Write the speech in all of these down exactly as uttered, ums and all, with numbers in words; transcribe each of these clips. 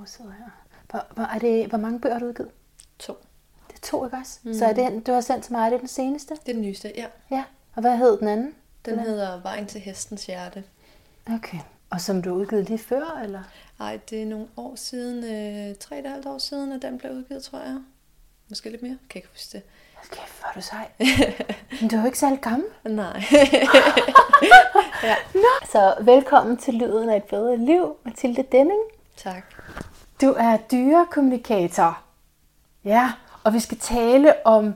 forside her. Hvor, hvor, er det, hvor mange bøger har du udgivet? To. Det er to, ikke også? Mm. Så er det, du har sendt til mig, er det den seneste? Det er den nyeste, ja. Ja, og hvad hed den anden? Den, den hedder Vejen til Hestens Hjerte. Okay, og som du udgivet lige før, eller? Nej, det er nogle år siden, øh, tre et halvt år siden, at den blev udgivet, tror jeg. Måske lidt mere, kan jeg ikke huske det. Kæft, okay, hvor er du sej. Men du er jo ikke særlig gammel. Nej. Ja. Så velkommen til Lyden af et bedre liv, Mathilde Denning. Tak. Du er dyrekommunikator. Ja, og vi skal tale om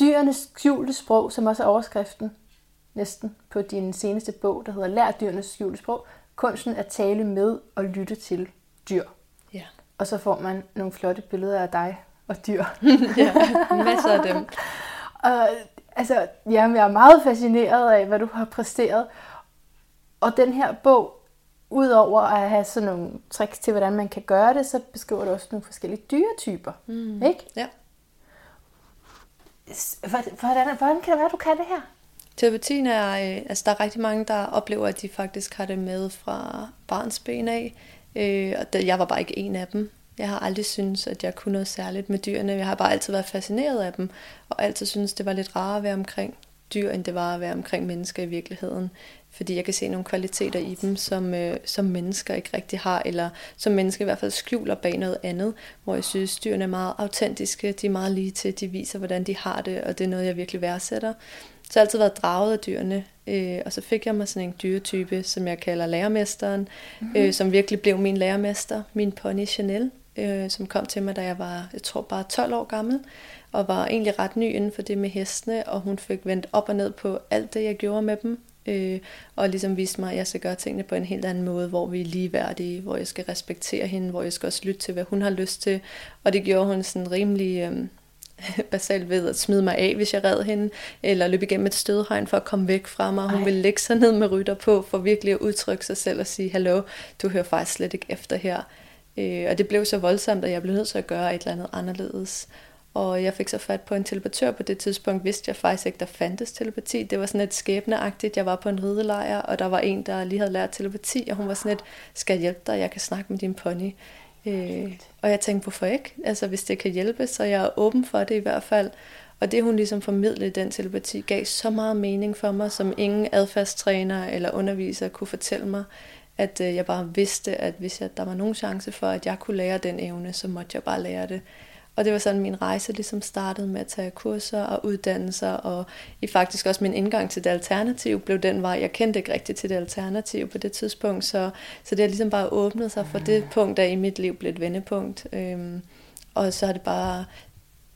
dyrenes skjulte sprog, som også er overskriften næsten på din seneste bog, der hedder Lær dyrenes skjulte sprog. Kunsten at tale med og lytte til dyr. Ja. Og så får man nogle flotte billeder af dig og dyr. Ja, masser af dem. Og, altså, jamen, jeg er meget fascineret af, hvad du har præsteret. Og den her bog, udover at have sådan nogle tricks til, hvordan man kan gøre det, så beskriver du også nogle forskellige dyretyper. Mm. Ikke? Ja. Hvordan, hvordan kan det være, du kan det her? Telepatien er, altså der er rigtig mange, der oplever, at de faktisk har det med fra barnsben af. Og jeg var bare ikke en af dem. Jeg har aldrig syntes, at jeg kunne noget særligt med dyrene. Jeg har bare altid været fascineret af dem, og altid syntes, det var lidt rarere at være omkring dyr, end det var at være omkring mennesker i virkeligheden. Fordi jeg kan se nogle kvaliteter i dem, som, øh, som mennesker ikke rigtig har, eller som mennesker i hvert fald skjuler bag noget andet, hvor jeg synes, dyrene er meget autentiske, de er meget lige til, de viser, hvordan de har det, og det er noget, jeg virkelig værdsætter. Så jeg har altid været draget af dyrene, øh, og så fik jeg mig sådan en dyretype, som jeg kalder lærermesteren, mm-hmm. øh, som virkelig blev min lærermester, min pony Chanel. Øh, som kom til mig, da jeg var, jeg tror bare tolv år gammel, og var egentlig ret ny inden for det med hestene, og hun fik vendt op og ned på alt det, jeg gjorde med dem, øh, og ligesom viste mig, at jeg skal gøre tingene på en helt anden måde, hvor vi er ligeværdige, hvor jeg skal respektere hende, hvor jeg skal også lytte til, hvad hun har lyst til, og det gjorde hun sådan rimelig øh, basalt ved at smide mig af, hvis jeg red hende, eller løb igennem et stødhegn for at komme væk fra mig. Hun Ej. Ville lægge sig ned med rytter på, for virkelig at udtrykke sig selv og sige, hallo, du hører faktisk slet ikke efter her. Og det blev så voldsomt, at jeg blev nødt til at gøre et eller andet anderledes. Og jeg fik så fat på en teleportør. På det tidspunkt vidste jeg faktisk ikke, der fandtes telepati. Det var sådan lidt skæbneagtigt. Jeg var på en ridelejr, og der var en, der lige havde lært telepati, og hun var sådan lidt, skal jeg hjælpe dig? Jeg kan snakke med din pony. Øh, og jeg tænkte, hvorfor ikke? Altså, hvis det kan hjælpe, så jeg er åben for det i hvert fald. Og det, hun ligesom formidlede den telepati, gav så meget mening for mig, som ingen adfærdstræner eller underviser kunne fortælle mig. At jeg bare vidste, at hvis jeg, der var nogen chance for, at jeg kunne lære den evne, så måtte jeg bare lære det. Og det var sådan, min rejse ligesom startede med at tage kurser og uddannelser, og i faktisk også min indgang til det alternative blev den vej. Jeg kendte ikke rigtigt til det alternative på det tidspunkt, så, så det har ligesom bare åbnet sig for det punkt, der i mit liv blev et vendepunkt. Øhm, og så har det bare...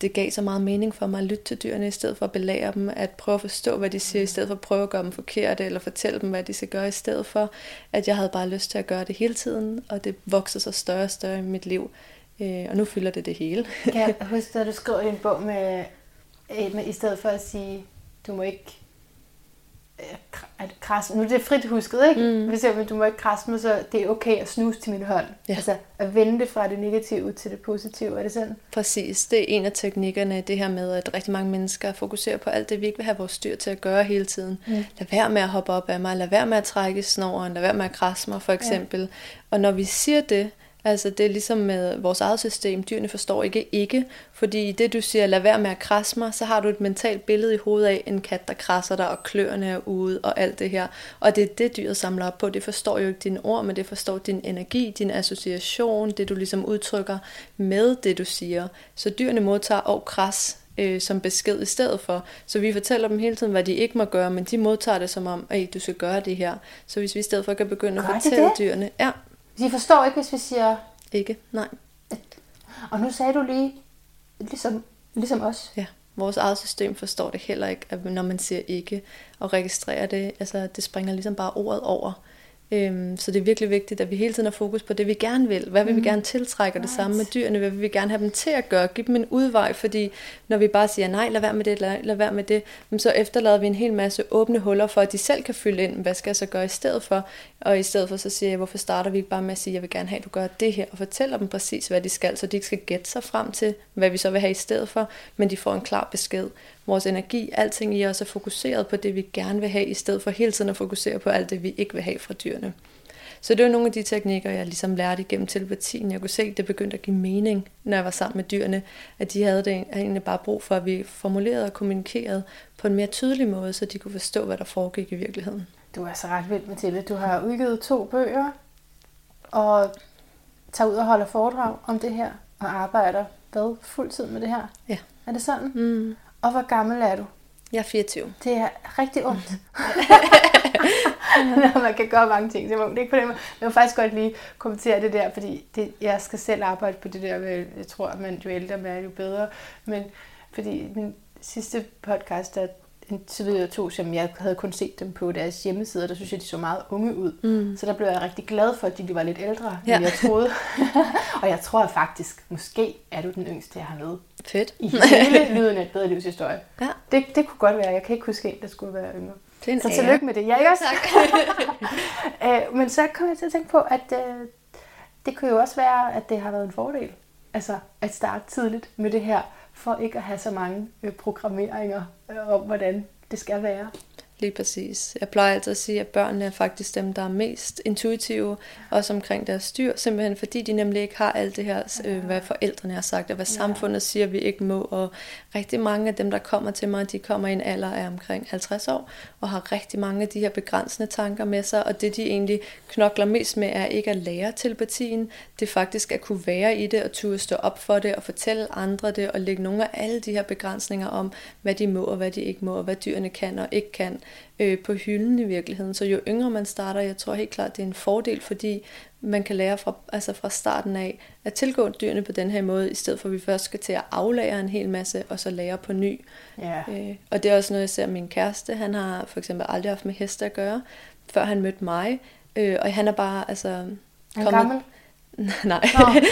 Det gav så meget mening for mig at lytte til dyrene, i stedet for at belære dem, at prøve at forstå, hvad de siger, i stedet for at prøve at gøre dem forkerte, eller fortælle dem, hvad de skal gøre, i stedet for, at jeg havde bare lyst til at gøre det hele tiden, og det voksede så større og større i mit liv, og nu fylder det det hele. Kan jeg huske, at du skrev i en bog med, med, i stedet for at sige, du må ikke krasse, nu er det frit husket, ikke? Mm. Hvis jeg, du må ikke krasse mig, så det er okay at snuse til min hånd. Ja. Altså at vende det fra det negative til det positive, er det sådan? Præcis, det er en af teknikkerne, det her med, at rigtig mange mennesker fokuserer på alt det, vi ikke vil have vores dyr til at gøre hele tiden. Mm. Lad være med at hoppe op af mig, lad være med at trække snoren, lad være med at krasse mig, for eksempel. Ja. Og når vi siger det, altså det er ligesom med vores eget system, dyrene forstår ikke ikke, fordi i det du siger, lad være med at krasse mig, så har du et mentalt billede i hovedet af en kat, der krasser dig, og kløerne er ude, og alt det her. Og det er det, dyret samler op på. Det forstår jo ikke dine ord, men det forstår din energi, din association, det du ligesom udtrykker med det du siger. Så dyrene modtager og kras øh, som besked i stedet for. Så vi fortæller dem hele tiden, hvad de ikke må gøre, men de modtager det som om, at du skal gøre det her. Så hvis vi i stedet for kan begynde at fortælle dyrene... Ja. De forstår ikke, hvis vi siger... Ikke, nej. Og nu sagde du lige, ligesom, ligesom os. Ja, vores eget system forstår det heller ikke, at når man siger ikke og registrerer det. Altså, det springer ligesom bare ordet over. Øhm, så det er virkelig vigtigt, at vi hele tiden har fokus på det, vi gerne vil. Hvad vil mm. vi gerne tiltrække? Right. Det samme med dyrene. Hvad vil vi gerne have dem til at gøre? Giv dem en udvej, fordi når vi bare siger, nej, lad være med det, lad være med det, så efterlader vi en hel masse åbne huller for, at de selv kan fylde ind, hvad skal jeg så gøre i stedet for? Og i stedet for så siger jeg, hvorfor starter vi ikke bare med at sige, jeg vil gerne have, at du gør det her, og fortæller dem præcis, hvad de skal, så de ikke skal gætte sig frem til, hvad vi så vil have i stedet for, men de får en klar besked. Vores energi, alting i os er fokuseret på det, vi gerne vil have, i stedet for hele tiden at fokusere på alt det, vi ikke vil have fra dyrene. Så det var nogle af de teknikker, jeg ligesom lærte igennem telepatien. Jeg kunne se, at det begyndte at give mening, når jeg var sammen med dyrene, at de havde det egentlig bare brug for, at vi formulerede og kommunikerede på en mere tydelig måde, så de kunne forstå, hvad der foregik i virkeligheden. Du er så ret vild, Mathilde. Du har udgivet to bøger, og tager ud og holder foredrag om det her, og arbejder hvad, fuldtid med det her. Ja. Er det sådan? Mm. Og hvor gammel er du? Jeg er fireogtyve. Det er rigtig ondt. Nå, man kan gøre mange ting, så det er ikke på den måde. Jeg vil faktisk godt lige kommentere det der, fordi det, jeg skal selv arbejde på det der med, jeg tror, at man jo ældre man er, jo bedre. Men fordi min sidste podcast, der interviewede jeg to, som jeg havde kun set dem på deres hjemmesider, der synes jeg, de så meget unge ud. Mm. Så der blev jeg rigtig glad for, at de var lidt ældre, end ja. jeg troede. Og jeg tror faktisk, måske er du den yngste, jeg har med. Fedt. I hele Lyden af et bedre livs historie. Ja. Det, det kunne godt være. Jeg kan ikke huske en, der skulle være yngre. Så tillykke med det. Ja, også. Tak. Men så kom jeg til at tænke på, at øh, det kunne jo også være, at det har været en fordel. Altså at starte tidligt med det her, for ikke at have så mange øh, programmeringer øh, om, hvordan det skal være. Lige præcis. Jeg plejer altid at sige, at børnene er faktisk dem, der er mest intuitive, også omkring deres styr, simpelthen fordi de nemlig ikke har alt det her, øh, hvad forældrene har sagt, og hvad samfundet siger, vi ikke må. Og rigtig mange af dem, der kommer til mig, de kommer i en alder af omkring halvtreds år, og har rigtig mange af de her begrænsende tanker med sig, og det de egentlig knokler mest med, er ikke at lære telepatien, det faktisk at kunne være i det, og turde stå op for det, og fortælle andre det, og lægge nogle af alle de her begrænsninger om, hvad de må, og hvad de ikke må, og hvad dyrene kan og ikke kan, på hylden i virkeligheden. Så jo yngre man starter, jeg tror helt klart, det er en fordel, fordi man kan lære fra, altså fra starten af at tilgå dyrene på den her måde, i stedet for at vi først skal til at aflære en hel masse, og så lære på ny. Yeah. Øh, og det er også noget, jeg ser min kæreste. Han har for eksempel aldrig haft med heste at gøre, før han mødte mig. Øh, og han er bare, altså... En gammel? Nej, han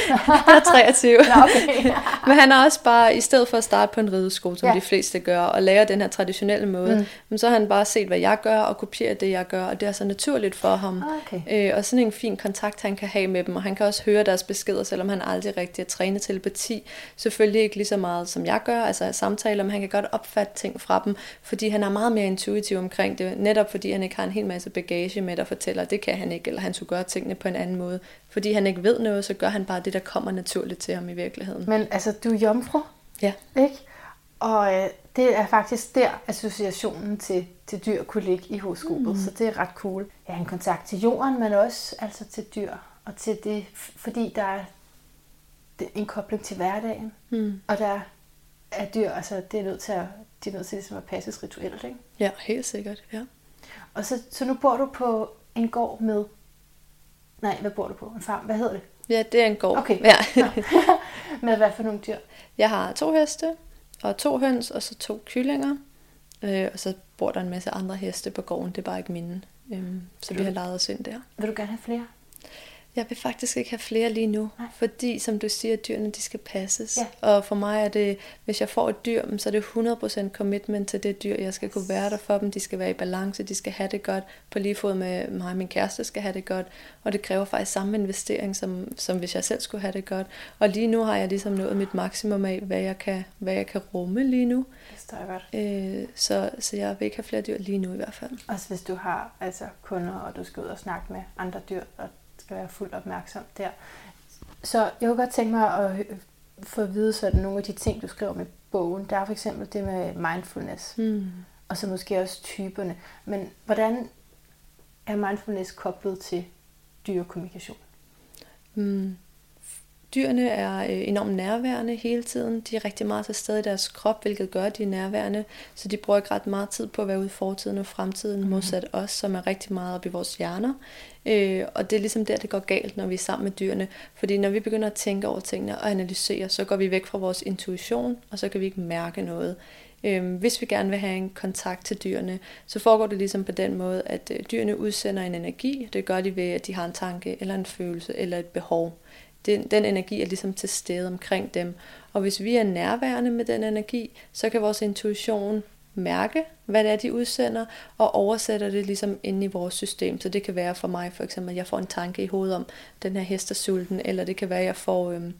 er treogtyve. Nå, okay. Men han er også bare, i stedet for at starte på en rideskole, som ja. de fleste gør, og lære den her traditionelle måde, mm. så har han bare set, hvad jeg gør, og kopieret det, jeg gør, og det er så naturligt for ham. Okay. Øh, og sådan en fin kontakt, han kan have med dem, og han kan også høre deres beskeder, selvom han aldrig rigtig er trænet telepati. Selvfølgelig ikke lige så meget, som jeg gør, altså samtaler, men han kan godt opfatte ting fra dem, fordi han er meget mere intuitiv omkring det, netop fordi han ikke har en hel masse bagage med, der fortæller, det kan han ikke, eller han skulle gøre tingene på en anden måde. Fordi han ikke ved noget, så gør han bare det, der kommer naturligt til ham i virkeligheden. Men altså, du er jomfru, ja. ikke? Og øh, det er faktisk der, associationen til, til dyr kunne ligge i horoskopet, mm. så det er ret cool. Jeg har en kontakt til jorden, men også altså til dyr, og til det, fordi der er en kobling til hverdagen, mm. og der er dyr, altså det er nødt til at, det er nødt til ligesom at passes rituelt, ikke? Ja, helt sikkert, ja. Og så, så nu bor du på en gård med... Nej, hvad bor du på? En farm? Hvad hedder det? Ja, det er en gård. Okay. Ja. Med hvad for nogle dyr? Jeg har to heste, og to høns, og så to kyllinger. Øh, og så bor der en masse andre heste på gården. Det er bare ikke mine. Øhm, så vi har lejet os ind der. Vil du gerne have flere? Jeg vil faktisk ikke have flere lige nu. Nej. Fordi, som du siger, dyrene de skal passes. Ja. Og for mig er det, hvis jeg får et dyr, så er det hundrede procent commitment til det dyr. Jeg skal kunne være der for dem. De skal være i balance. De skal have det godt. På lige fod med mig og min kæreste skal have det godt. Og det kræver faktisk samme investering, som, som hvis jeg selv skulle have det godt. Og lige nu har jeg ligesom nået mit maksimum af, hvad jeg kan, hvad jeg kan rumme lige nu. Det står godt. Øh, så, så jeg vil ikke have flere dyr lige nu i hvert fald. Også hvis du har altså kunder, og du skal ud og snakke med andre dyr, og skal være fuldt opmærksom der. Så jeg kunne godt tænke mig at få at vide sådan nogle af de ting, du skriver med bogen. Der er for eksempel det med mindfulness, mm. og så måske også typerne. Men hvordan er mindfulness koblet til dyrekommunikation? Mm. Dyrene er enormt nærværende hele tiden. De er rigtig meget til stede i deres krop, hvilket gør, at de er nærværende. Så de bruger ikke ret meget tid på at være ude i fortiden og fremtiden, mm. modsat os, som er rigtig meget oppe i vores hjerner. Øh, og det er ligesom der, det går galt, når vi er sammen med dyrene. Fordi når vi begynder at tænke over tingene og analysere, så går vi væk fra vores intuition, og så kan vi ikke mærke noget. Hvis vi gerne vil have en kontakt til dyrene, så foregår det ligesom på den måde, at dyrene udsender en energi. Det gør de ved, at de har en tanke, eller en følelse, eller et behov. Den, den energi er ligesom til stede omkring dem. Og hvis vi er nærværende med den energi, så kan vores intuition mærke, hvad det er, de udsender, og oversætter det ligesom inde i vores system. Så det kan være for mig for eksempel, at jeg får en tanke i hovedet om, den her hest er sulten, eller det kan være, at jeg får... Øhm,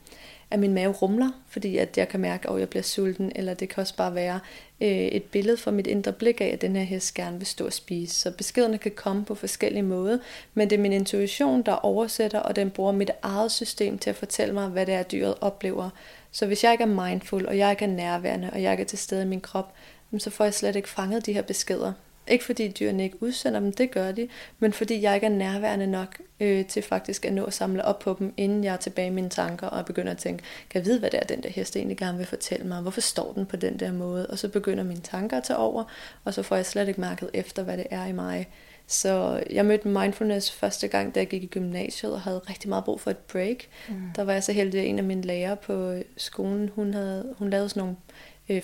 at min mave rumler, fordi at jeg kan mærke, at jeg bliver sulten, eller det kan også bare være øh, et billede fra mit indre blik af, at den her hest gerne vil stå og spise. Så beskederne kan komme på forskellige måder, men det er min intuition, der oversætter, og den bruger mit eget system til at fortælle mig, hvad det er, dyret oplever. Så hvis jeg ikke er mindful, og jeg ikke er nærværende, og jeg ikke er til stede i min krop, så får jeg slet ikke fanget de her beskeder. Ikke fordi dyrene ikke udsender dem, det gør de, men fordi jeg ikke er nærværende nok øh, til faktisk at nå at samle op på dem, inden jeg er tilbage i mine tanker og begynder at tænke, kan jeg vide, hvad det er, den der hest egentlig gerne vil fortælle mig? Hvorfor står den på den der måde? Og så begynder mine tanker at tage over, og så får jeg slet ikke mærket efter, hvad det er i mig. Så jeg mødte mindfulness første gang, da jeg gik i gymnasiet og havde rigtig meget brug for et break. Mm. Der var jeg så heldig, at en af mine lærere på skolen, hun, havde, hun lavede sådan nogle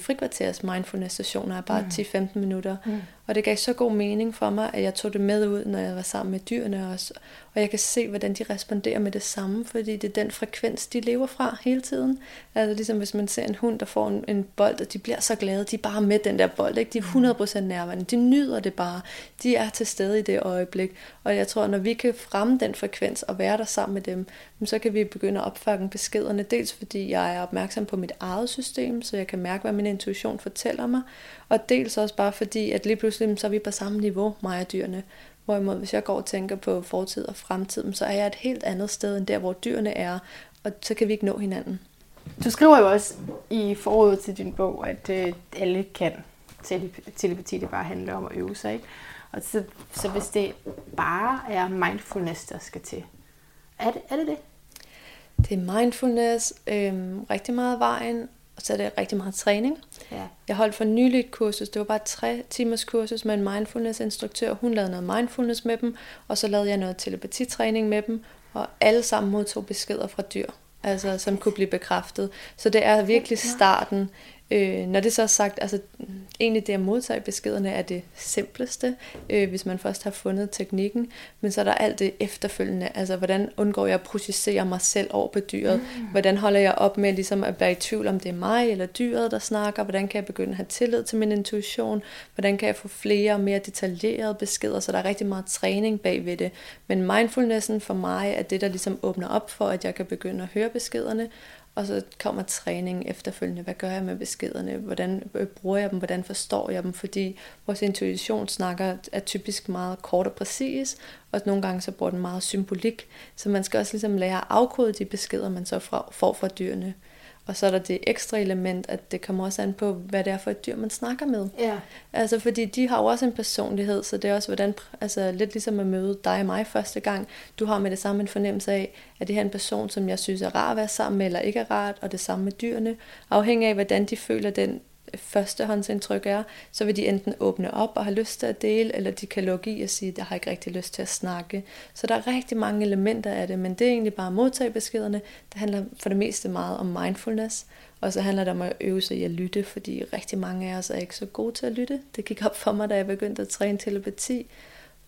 frikvarters mindfulness-sessioner af bare mm. ti til femten minutter. Mm. Og det gav så god mening for mig, at jeg tog det med ud, når jeg var sammen med dyrene også. Og jeg kan se, hvordan de responderer med det samme, fordi det er den frekvens, de lever fra hele tiden. Altså ligesom hvis man ser en hund, der får en, en bold, og de bliver så glade, de er bare med den der bold. Ikke? De er hundrede procent nærværende. De nyder det bare. De er til stede i det øjeblik. Og jeg tror, når vi kan fremme den frekvens og være der sammen med dem, så kan vi begynde at opfange beskederne. Dels fordi jeg er opmærksom på mit eget system, så jeg kan mærke, hvad min intuition fortæller mig. Og dels også bare fordi, at lige pludselig så er vi på samme niveau, mig og dyrene. Hvorimod, hvis jeg går og tænker på fortid og fremtiden, så er jeg et helt andet sted, end der, hvor dyrene er. Og så kan vi ikke nå hinanden. Du skriver jo også i forordet til din bog, at øh, alle kan. Telep- telepati, det bare handler om at øve sig, ikke? Og så, så hvis det bare er mindfulness, der skal til, er det er det, det? Det er mindfulness, øh, rigtig meget vejen. Og så er det rigtig meget træning. Ja. Jeg holdt for nylig et kursus. Det var bare et tre timers kursus med en mindfulness-instruktør. Hun lavede noget mindfulness med dem. Og så lavede jeg noget telepatitræning med dem. Og alle sammen modtog beskeder fra dyr. Altså som kunne blive bekræftet. Så det er virkelig starten. Øh, når det så er sagt, altså egentlig det at modtage beskederne er det simpleste, øh, hvis man først har fundet teknikken, men så er der alt det efterfølgende, altså hvordan undgår jeg at projicere mig selv over på dyret, mm. hvordan holder jeg op med ligesom at være i tvivl om det er mig eller dyret, der snakker, hvordan kan jeg begynde at have tillid til min intuition, hvordan kan jeg få flere og mere detaljerede beskeder, så der er rigtig meget træning bag ved det, men mindfulnessen for mig er det, der ligesom åbner op for, at jeg kan begynde at høre beskederne. Og så kommer træningen efterfølgende. Hvad gør jeg med beskederne? Hvordan bruger jeg dem? Hvordan forstår jeg dem? Fordi vores intuition snakker er typisk meget kort og præcis. Og nogle gange så bruger den meget symbolik. Så man skal også ligesom lære at afkode de beskeder, man så får fra dyrene. Og så er der det ekstra element, at det kommer også an på, hvad det er for et dyr, man snakker med. Yeah. Altså fordi de har jo også en personlighed, så det er også hvordan, altså lidt ligesom at møde dig og mig første gang. Du har med det samme en fornemmelse af, at det her er en person, som jeg synes er rar at være sammen med, eller ikke er rart, og det samme med dyrene. Afhængig af, hvordan de føler den førstehåndsindtryk er, så vil de enten åbne op og have lyst til at dele, eller de kan lukke i og sige, at jeg har ikke rigtig lyst til at snakke. Så der er rigtig mange elementer af det, men det er egentlig bare at modtage beskederne. Det handler for det meste meget om mindfulness, og så handler det om at øve sig i at lytte, fordi rigtig mange af os er ikke så gode til at lytte. Det gik op for mig, da jeg begyndte at træne telepati,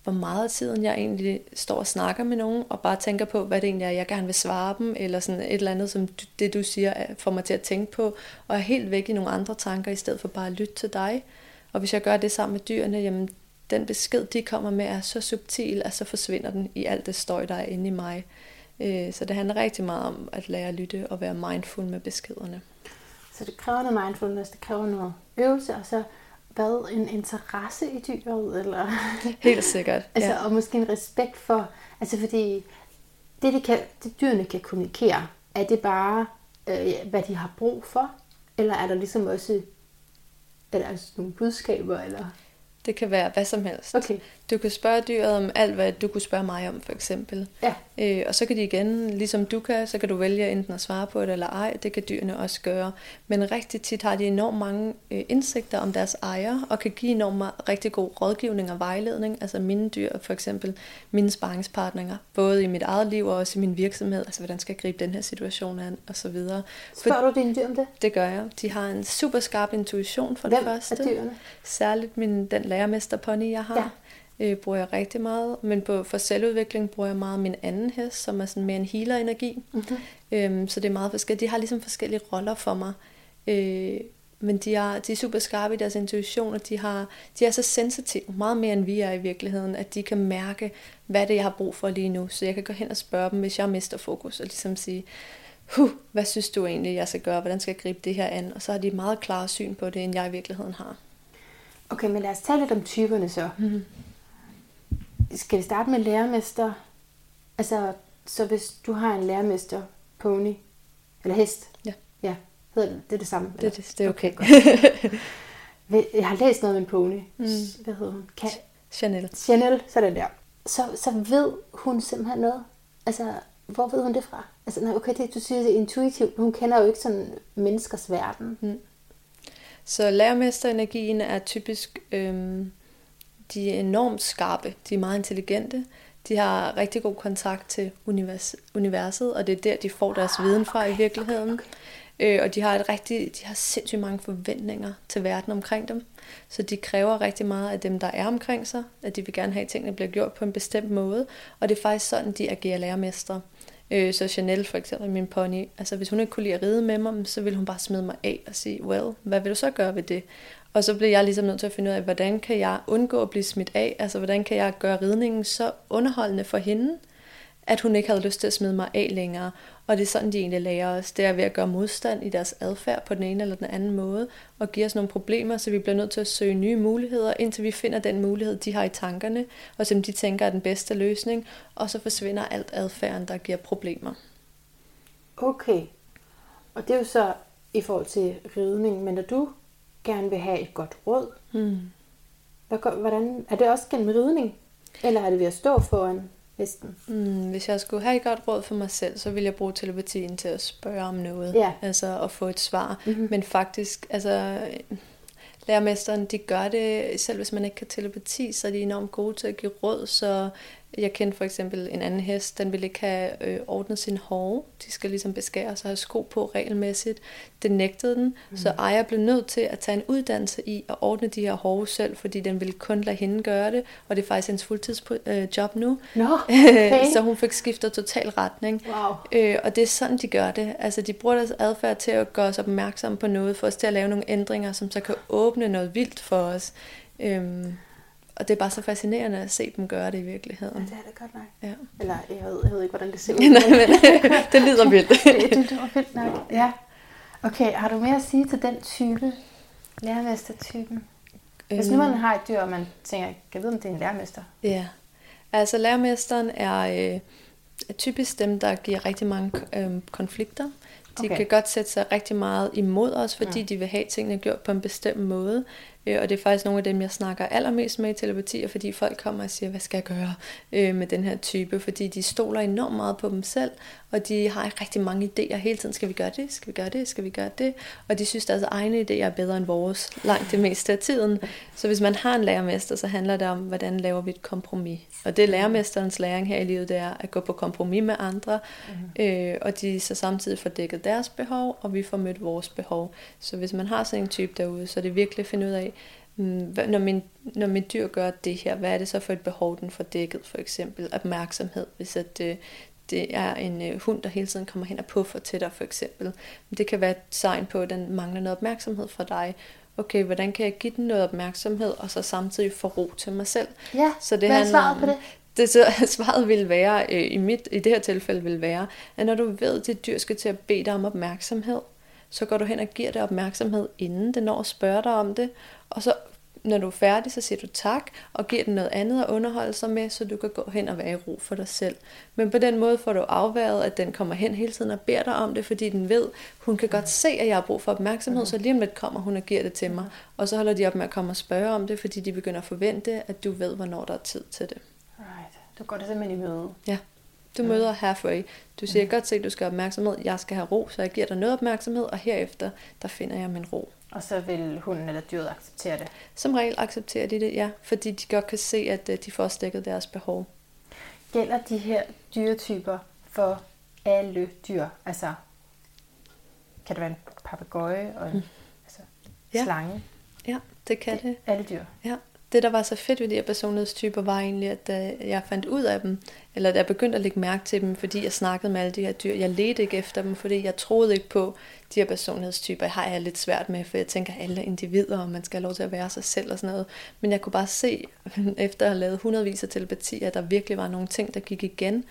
hvor meget af tiden jeg egentlig står og snakker med nogen, og bare tænker på, hvad det egentlig er, jeg gerne vil svare dem, eller sådan et eller andet, som det du siger, får mig til at tænke på, og er helt væk i nogle andre tanker, i stedet for bare at lytte til dig. Og hvis jeg gør det sammen med dyrene, jamen den besked, de kommer med, er så subtil, at så forsvinder den i alt det støj, der er inde i mig. Så det handler rigtig meget om at lære at lytte, og være mindful med beskederne. Så det kræver noget mindfulness, det kræver noget øvelse, og så hvad, en interesse i dyret, eller? Helt sikkert, ja. Altså, og måske en respekt for, altså fordi det, de kan, det dyrene kan kommunikere, er det bare, øh, hvad de har brug for, eller er der ligesom også, er der altså nogle budskaber, eller? Det kan være hvad som helst. Okay. Du kan spørge dyret om alt, hvad du kunne spørge mig om, for eksempel. Ja. Øh, og så kan de igen, ligesom du kan, så kan du vælge enten at svare på det eller ej. Det kan dyrene også gøre. Men rigtig tit har de enormt mange øh, indsigter om deres ejer, og kan give enormt meget, rigtig god rådgivning og vejledning. Altså mine dyr, for eksempel mine sparringspartnere, både i mit eget liv og også i min virksomhed. Altså hvordan skal jeg gribe den her situation an, og så videre. Spørger for, du dine dyr om det? Det gør jeg. De har en super skarp intuition for Hvem det første. Hvem er dyrene? Særligt min, den lærermesterpony, jeg har. Ja. Øh, bruger jeg rigtig meget, men på, for selvudvikling bruger jeg meget min anden hest, som er sådan mere en healer-energi. Mm-hmm. Øhm, så det er meget forskelligt. De har ligesom forskellige roller for mig. Øh, men de er, de er super skarpe i deres intuition, og de, har, de er så sensitive, meget mere end vi er i virkeligheden, at de kan mærke, hvad det er, jeg har brug for lige nu. Så jeg kan gå hen og spørge dem, hvis jeg mister fokus, og ligesom sige, huh, hvad synes du egentlig, jeg skal gøre? Hvordan skal jeg gribe det her an? Og så har de meget klare syn på det, end jeg i virkeligheden har. Okay, men lad os tale lidt om typerne så. Mm-hmm. Skal vi starte med lærermester? Altså, så hvis du har en lærermester, pony, eller hest. Ja. Ja, hedder det, det er det samme. Eller? Det, det, det er okay. okay Jeg har læst noget om en pony. Mm. Hvad hedder hun? Ka- Chanel. Chanel, sådan der. Så, så ved hun simpelthen noget. Altså, hvor ved hun det fra? Altså, nej, okay, det du siger det er intuitivt, men hun kender jo ikke sådan menneskers verden. Mm. Så lærermesterenergien er typisk, øhm, de er enormt skarpe, de er meget intelligente, de har rigtig god kontakt til univers- universet, og det er der, de får deres ah, viden fra okay, i virkeligheden. Okay, okay. Øh, og de har et rigtig, de har sindssygt mange forventninger til verden omkring dem, så de kræver rigtig meget af dem, der er omkring sig, at de vil gerne have, at tingene bliver gjort på en bestemt måde, og det er faktisk sådan, de agerer lærermestre. Så Chanel for eksempel, min pony, altså hvis hun ikke kunne lide at ride med mig, så ville hun bare smide mig af og sige, well, hvad vil du så gøre ved det? Og så blev jeg ligesom nødt til at finde ud af, hvordan kan jeg undgå at blive smidt af? Altså hvordan kan jeg gøre ridningen så underholdende for hende, at hun ikke havde lyst til at smide mig af længere? Og det er sådan, de egentlig lærer os. Det er ved at gøre modstand i deres adfærd på den ene eller den anden måde, og give os nogle problemer, så vi bliver nødt til at søge nye muligheder, indtil vi finder den mulighed, de har i tankerne, og som de tænker er den bedste løsning, og så forsvinder alt adfærden, der giver problemer. Okay, og det er jo så i forhold til ridning, men når du gerne vil have et godt råd, hmm. hvordan, er det også gennem ridning, eller er det ved at stå foran? Mm, hvis jeg skulle have et godt råd for mig selv, så ville jeg bruge telepatien til at spørge om noget, yeah. altså at få et svar. Mm-hmm. Men faktisk, altså lærermesteren, de gør det, selv hvis man ikke kan telepati, så er de enormt gode til at give råd. Så jeg kendte for eksempel en anden hest, den ville ikke have øh, ordnet sin hove. De skal ligesom beskæres og have sko på regelmæssigt. Det nægtede den, mm. så ejer blev nødt til at tage en uddannelse i at ordne de her hove selv, fordi den ville kun lade hende gøre det, og det er faktisk hendes fuldtidsjob øh, nu. No, okay. Så hun fik skiftet total retning. Wow. Øh, og det er sådan, de gør det. Altså, de bruger deres adfærd til at gøre os opmærksomme på noget, for os til at lave nogle ændringer, som så kan åbne noget vildt for os. Øhm Og det er bare så fascinerende at se dem gøre det i virkeligheden. Ja, det er det godt nok. Ja. Eller jeg ved, jeg ved ikke, hvordan det ser ud. Nej, men det lyder vildt. det, det lyder vildt nok, ja. Okay, har du mere at sige til den type? Lærermestertypen? Hvis nu man har et dyr, og man tænker, jeg ved, om det er en lærermester. Ja, altså lærermesteren er øh, typisk dem, der giver rigtig mange øh, konflikter. De okay. kan godt sætte sig rigtig meget imod os, fordi ja. de vil have tingene gjort på en bestemt måde. Og det er faktisk nogle af dem, jeg snakker allermest med i telepatier, fordi folk kommer og siger, hvad skal jeg gøre med den her type? Fordi de stoler enormt meget på dem selv, og de har rigtig mange idéer hele tiden. Skal vi gøre det? Skal vi gøre det? Skal vi gøre det? Og de synes, deres egne idéer er bedre end vores langt det meste af tiden. Så hvis man har en lærermester, så handler det om, hvordan laver vi et kompromis? Og det er lærermesterens læring her i livet, det er at gå på kompromis med andre, mm-hmm. og de så samtidig får dækket deres behov, og vi får mødt vores behov. Så hvis man har sådan en type derude, så er det virkelig at finde ud af, Når min, når min dyr gør det her, hvad er det så for et behov, den får dækket? For eksempel opmærksomhed, hvis at, øh, det er en øh, hund, der hele tiden kommer hen og puffer til dig, for eksempel. Det kan være et sign på, at den mangler noget opmærksomhed fra dig. Okay, hvordan kan jeg give den noget opmærksomhed, og så samtidig få ro til mig selv? Ja, så det hvad er svaret på det? Det, så, svaret vil være, øh, i, mit, i det her tilfælde vil være, at når du ved, at dit dyr skal til at bede dig om opmærksomhed, så går du hen og giver det opmærksomhed, inden det når at spørge dig om det. Og så, når du er færdig, så siger du tak, og giver den noget andet at underholde sig med, så du kan gå hen og være i ro for dig selv. Men på den måde får du afværet, at den kommer hen hele tiden og beder dig om det, fordi den ved, hun kan godt se, at jeg har brug for opmærksomhed, så lige om lidt kommer hun og giver det til mig. Og så holder de op med at komme og spørge om det, fordi de begynder at forvente, at du ved, hvornår der er tid til det. Right. Du går det simpelthen i møde. Ja. Du møder halfway. Du siger, jeg kan godt se, at du skal have opmærksomhed. Jeg skal have ro, så jeg giver dig noget opmærksomhed, og herefter, der finder jeg min ro. Og så vil hunden eller dyret acceptere det? Som regel accepterer de det, ja. Fordi de godt kan se, at de får stikket deres behov. Gælder de her dyretyper for alle dyr? Altså, kan det være en papegøje og en mm. altså, ja. slange? Ja, det kan det. det. Alle dyr? Ja. Det, der var så fedt ved de her personlighedstyper, var egentlig, at jeg fandt ud af dem, eller at jeg begyndte at lægge mærke til dem, fordi jeg snakkede med alle de her dyr. Jeg ledte ikke efter dem, fordi jeg troede ikke på de her personlighedstyper. Jeg har jeg lidt svært med, for jeg tænker, alle individer, og man skal have lov til at være sig selv og sådan noget. Men jeg kunne bare se, efter at have lavet hundredvis af telepatier, at der virkelig var nogle ting, der gik igen.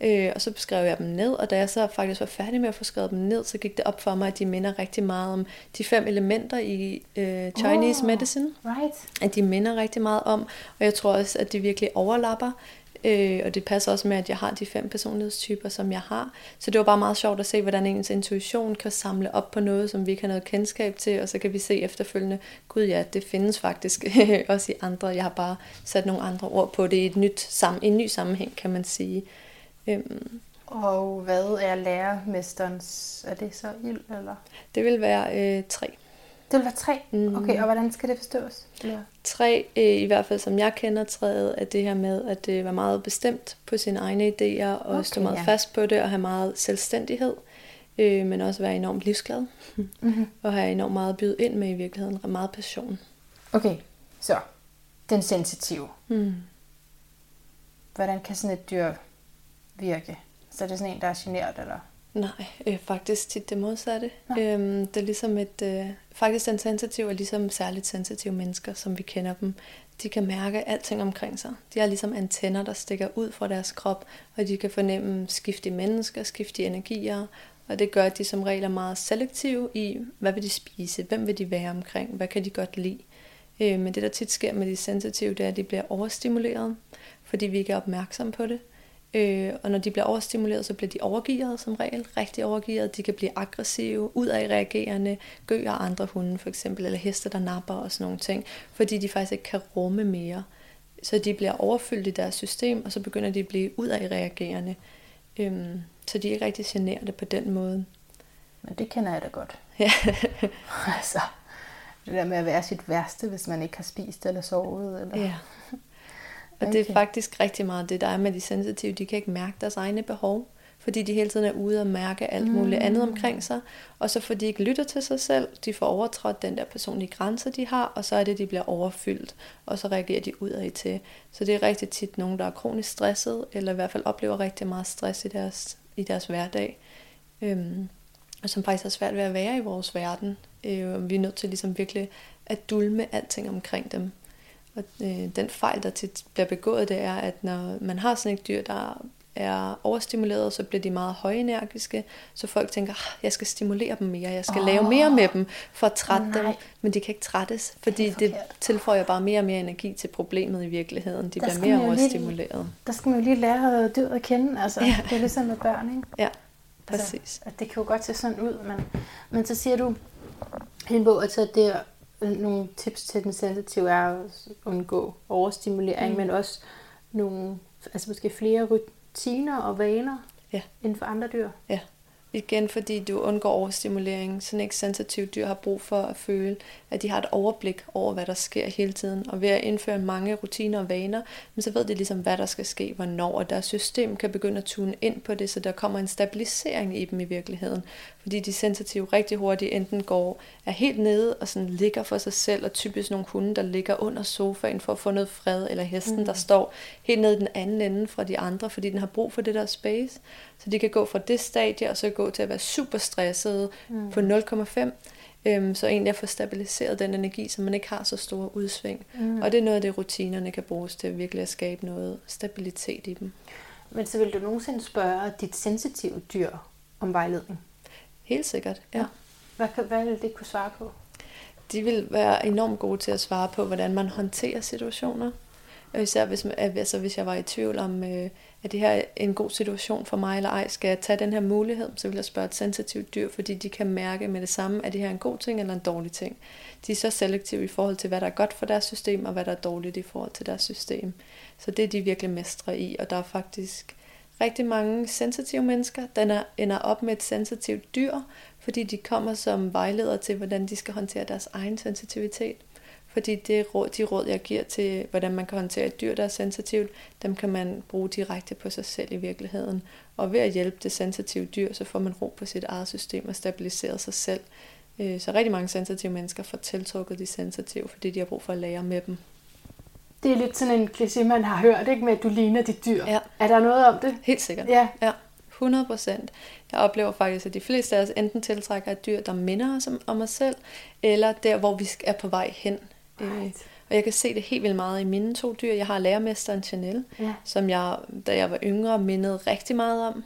Øh, og så beskrev jeg dem ned, og da jeg så faktisk var færdig med at få skrevet dem ned, så gik det op for mig, at de minder rigtig meget om de fem elementer i øh, Chinese oh, medicine. Right. At de minder rigtig meget om, og jeg tror også, at de virkelig overlapper. Øh, og det passer også med, at jeg har de fem personlighedstyper, som jeg har. Så det var bare meget sjovt at se, hvordan ens intuition kan samle op på noget, som vi ikke har noget kendskab til. Og så kan vi se efterfølgende, gud ja, det findes faktisk også i andre. Jeg har bare sat nogle andre ord på det i et nyt, sam- en ny sammenhæng, kan man sige. Øhm. Og hvad er lærermesterens? Er det så ild, eller? Det vil være øh, tre. Det vil være tre? Okay, og hvordan skal det forstås? Ja. Tre, øh, i hvert fald som jeg kender træet, er det her med at øh, være meget bestemt på sine egne idéer, og okay, stå meget ja. fast på det, og have meget selvstændighed, øh, men også være enormt livsglad, mm-hmm. og have enormt meget at byde ind med i virkeligheden, og meget passion. Okay, så den sensitive. Mm. Hvordan kan sådan et dyr virke? Så er det sådan en, der er genert, eller? Nej, øh, faktisk tit det modsatte. Øhm, det er ligesom et, øh, faktisk den sensitive er ligesom særligt sensitive mennesker, som vi kender dem. De kan mærke alting omkring sig. De har ligesom antenner, der stikker ud fra deres krop, og de kan fornemme skift i mennesker, skift i energier, og det gør, at de som regel er meget selektive i, hvad vil de spise, hvem vil de være omkring, hvad kan de godt lide. Øh, men det, der tit sker med de sensitive, det er, at de bliver overstimuleret, fordi vi ikke er opmærksomme på det. Øh, og når de bliver overstimuleret, så bliver de overgearet som regel, rigtig overgearet. De kan blive aggressive, udadreagerende, gøer andre hunde for eksempel, eller heste, der napper og sådan nogle ting, fordi de faktisk ikke kan rumme mere. Så de bliver overfyldt i deres system, og så begynder de at blive udadreagerende. Øhm, så de er ikke rigtig generede på den måde. Men det kender jeg da godt. Ja. Altså, det der med at være sit værste, hvis man ikke har spist eller sovet. Eller... Ja. Og okay, det er faktisk rigtig meget det, der er med de sensitive. De kan ikke mærke deres egne behov, fordi de hele tiden er ude og mærke alt muligt mm. andet omkring sig. Og så får de ikke lyttet til sig selv, de får overtrådt den der personlige grænse, de har, og så er det, de bliver overfyldt, og så reagerer de udad til. Så det er rigtig tit nogen, der er kronisk stresset, eller i hvert fald oplever rigtig meget stress i deres, i deres hverdag. Øhm, og som faktisk har svært ved at være i vores verden. Øh, vi er nødt til ligesom virkelig at dulme alting omkring dem. Og øh, den fejl, der tit bliver begået, det er, at når man har sådan et dyr, der er overstimuleret, så bliver de meget højenergiske. Så folk tænker, ah, jeg skal stimulere dem mere, jeg skal oh. lave mere med dem for at trætte oh, dem. Men de kan ikke trættes, fordi det, det tilføjer bare mere og mere energi til problemet i virkeligheden. De der bliver mere overstimuleret. Lige, der skal man jo lige lære dyret at kende. Altså, ja. Det er ligesom med børn, ikke? Ja, præcis. Altså, at det kan jo godt se sådan ud. Men, men så siger du i din bog, at det er... Nogle tips til den sensitive er at undgå overstimulering, mm. men også nogle, altså måske flere rutiner og vaner ja. inden for andre dyr. Ja, igen fordi du undgår overstimulering. Sådan et sensitivt dyr har brug for at føle, at de har et overblik over, hvad der sker hele tiden. Og ved at indføre mange rutiner og vaner, så ved de ligesom, hvad der skal ske, hvornår. Og deres system kan begynde at tune ind på det, så der kommer en stabilisering i dem i virkeligheden. Fordi de sensitive rigtig hurtigt enten går, er helt nede og sådan ligger for sig selv, og typisk nogle hunde, der ligger under sofaen for at få noget fred, eller hesten, mm. der står helt nede i den anden ende fra de andre, fordi den har brug for det der space. Så de kan gå fra det stadie, og så gå til at være super stressede mm. på nul komma fem, øhm, så egentlig at få stabiliseret den energi, så man ikke har så store udsving. Mm. Og det er noget af det, rutinerne kan bruges til virkelig at skabe noget stabilitet i dem. Men så vil du nogensinde spørge dit sensitive dyr om vejledning? Helt sikkert, ja. Hvad, hvad vil det kunne svare på? De vil være enormt gode til at svare på, hvordan man håndterer situationer. Især hvis, altså hvis jeg var i tvivl om, øh, er det her en god situation for mig eller ej, skal jeg tage den her mulighed, så vil jeg spørge et sensitivt dyr, fordi de kan mærke med det samme, er det her en god ting eller en dårlig ting. De er så selektive i forhold til, hvad der er godt for deres system, og hvad der er dårligt i forhold til deres system. Så det er de virkelig mestre i, og der er faktisk... Rigtig mange sensitive mennesker der ender op med et sensitivt dyr, fordi de kommer som vejledere til, hvordan de skal håndtere deres egen sensitivitet. Fordi det råd, de råd, jeg giver til, hvordan man kan håndtere et dyr, der er sensitivt, dem kan man bruge direkte på sig selv i virkeligheden. Og ved at hjælpe det sensitive dyr, så får man ro på sit eget system og stabiliseret sig selv. Så rigtig mange sensitive mennesker får tiltrukket de sensitive, fordi de har brug for at lære med dem. Det er lidt sådan en kliché, man har hørt, ikke, med at du ligner dit dyr. Ja. Er der noget om det? Helt sikkert. Ja. Ja. hundrede procent. Jeg oplever faktisk, at de fleste af os enten tiltrækker et dyr, der minder os om os selv, eller der, hvor vi er på vej hen. Right. Og jeg kan se det helt vildt meget i mine to dyr. Jeg har lærermesteren Chanel, ja. som jeg, da jeg var yngre, mindede rigtig meget om.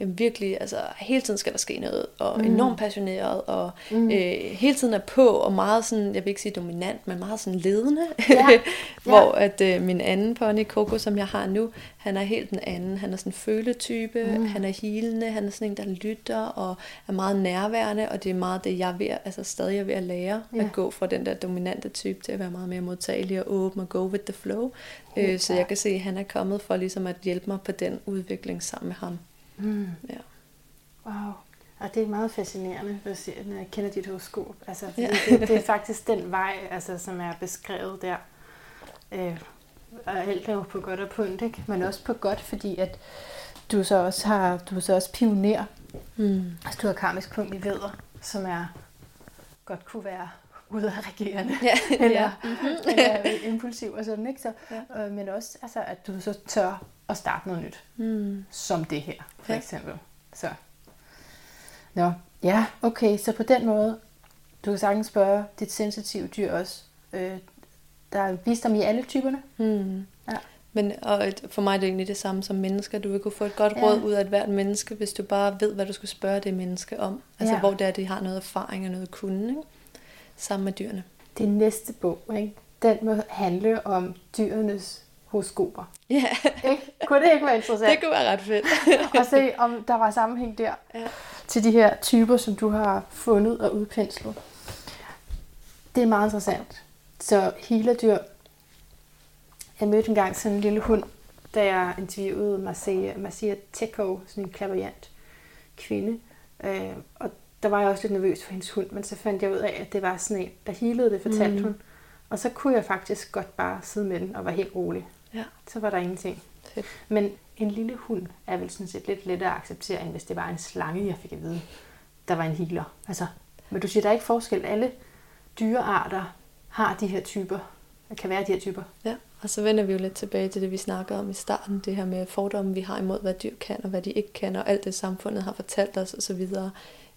Jeg virkelig, altså hele tiden skal der ske noget, og mm. enormt passioneret, og mm. øh, hele tiden er på, og meget sådan, jeg vil ikke sige dominant, men meget sådan ledende. Ja. Ja. Hvor at øh, min anden pony, Coco, som jeg har nu, han er helt den anden. Han er sådan en føletype, mm. han er healende, han er sådan en, der lytter, og er meget nærværende, og det er meget det, jeg er ved, altså stadig er ved at lære, ja. at gå fra den der dominante type til at være meget mere modtagelig og åben og go with the flow. Okay. Øh, så jeg kan se, at han er kommet for ligesom at hjælpe mig på den udvikling sammen med ham. Mm. Ja. Wow. Og det er meget fascinerende, når jeg, siger, når jeg kender dit horoskop. Altså, ja. det, det er faktisk den vej, altså, som er beskrevet der. Øh, og alt er jo på godt og på ondt, ikke? Men også på godt, fordi at du så også har, du er så også pioner. Mm. Altså, du har karmisk punkt i vædder, som er godt kunne være ude af regerende, ja. eller, mm-hmm. eller impulsiv og sådan, ikke? Så, ja. øh, men også, altså, at du så tør og starte noget nyt, mm. som det her, for ja. eksempel. Så. Nå, ja, okay, så på den måde, du kan sagtens spørge dit sensitive dyr også. Øh, der er visdom i alle typerne. Mm. Ja. Men og for mig er det egentlig det samme som mennesker. Du vil kunne få et godt råd ja. ud af et hvert menneske, hvis du bare ved, hvad du skal spørge det menneske om. Altså, ja. hvor det er, de har noget erfaring og noget kunde, ikke? Sammen med dyrene. Det næste bog, ikke? Den må handle om dyrenes horoskoper. Ja. Yeah. Kunne det ikke være interessant? Det kunne være ret fedt. Og se, om der var sammenhæng der ja. til de her typer, som du har fundet og udpenslet. Det er meget interessant. Så healerdyr. Jeg mødte engang sådan en lille hund, da jeg interviewede Marcia, Marcia Tico, sådan en klaverjant kvinde. Øh, og der var jeg også lidt nervøs for hendes hund, men så fandt jeg ud af, at det var sådan en, der healede det, fortalte mm. hun. Og så kunne jeg faktisk godt bare sidde med den og være helt rolig. Ja. Så var der ingenting. Fedt. Men en lille hund er vel sådan set lidt lettere at acceptere, end hvis det var en slange, jeg fik at vide, der var en healer. Altså, men du siger, der er ikke forskel. Alle dyrearter har de her typer. Det kan være de her typer. Ja, og så vender vi jo lidt tilbage til det, vi snakkede om i starten. Det her med fordomme, vi har imod, hvad dyr kan og hvad de ikke kan, og alt det samfundet har fortalt os osv.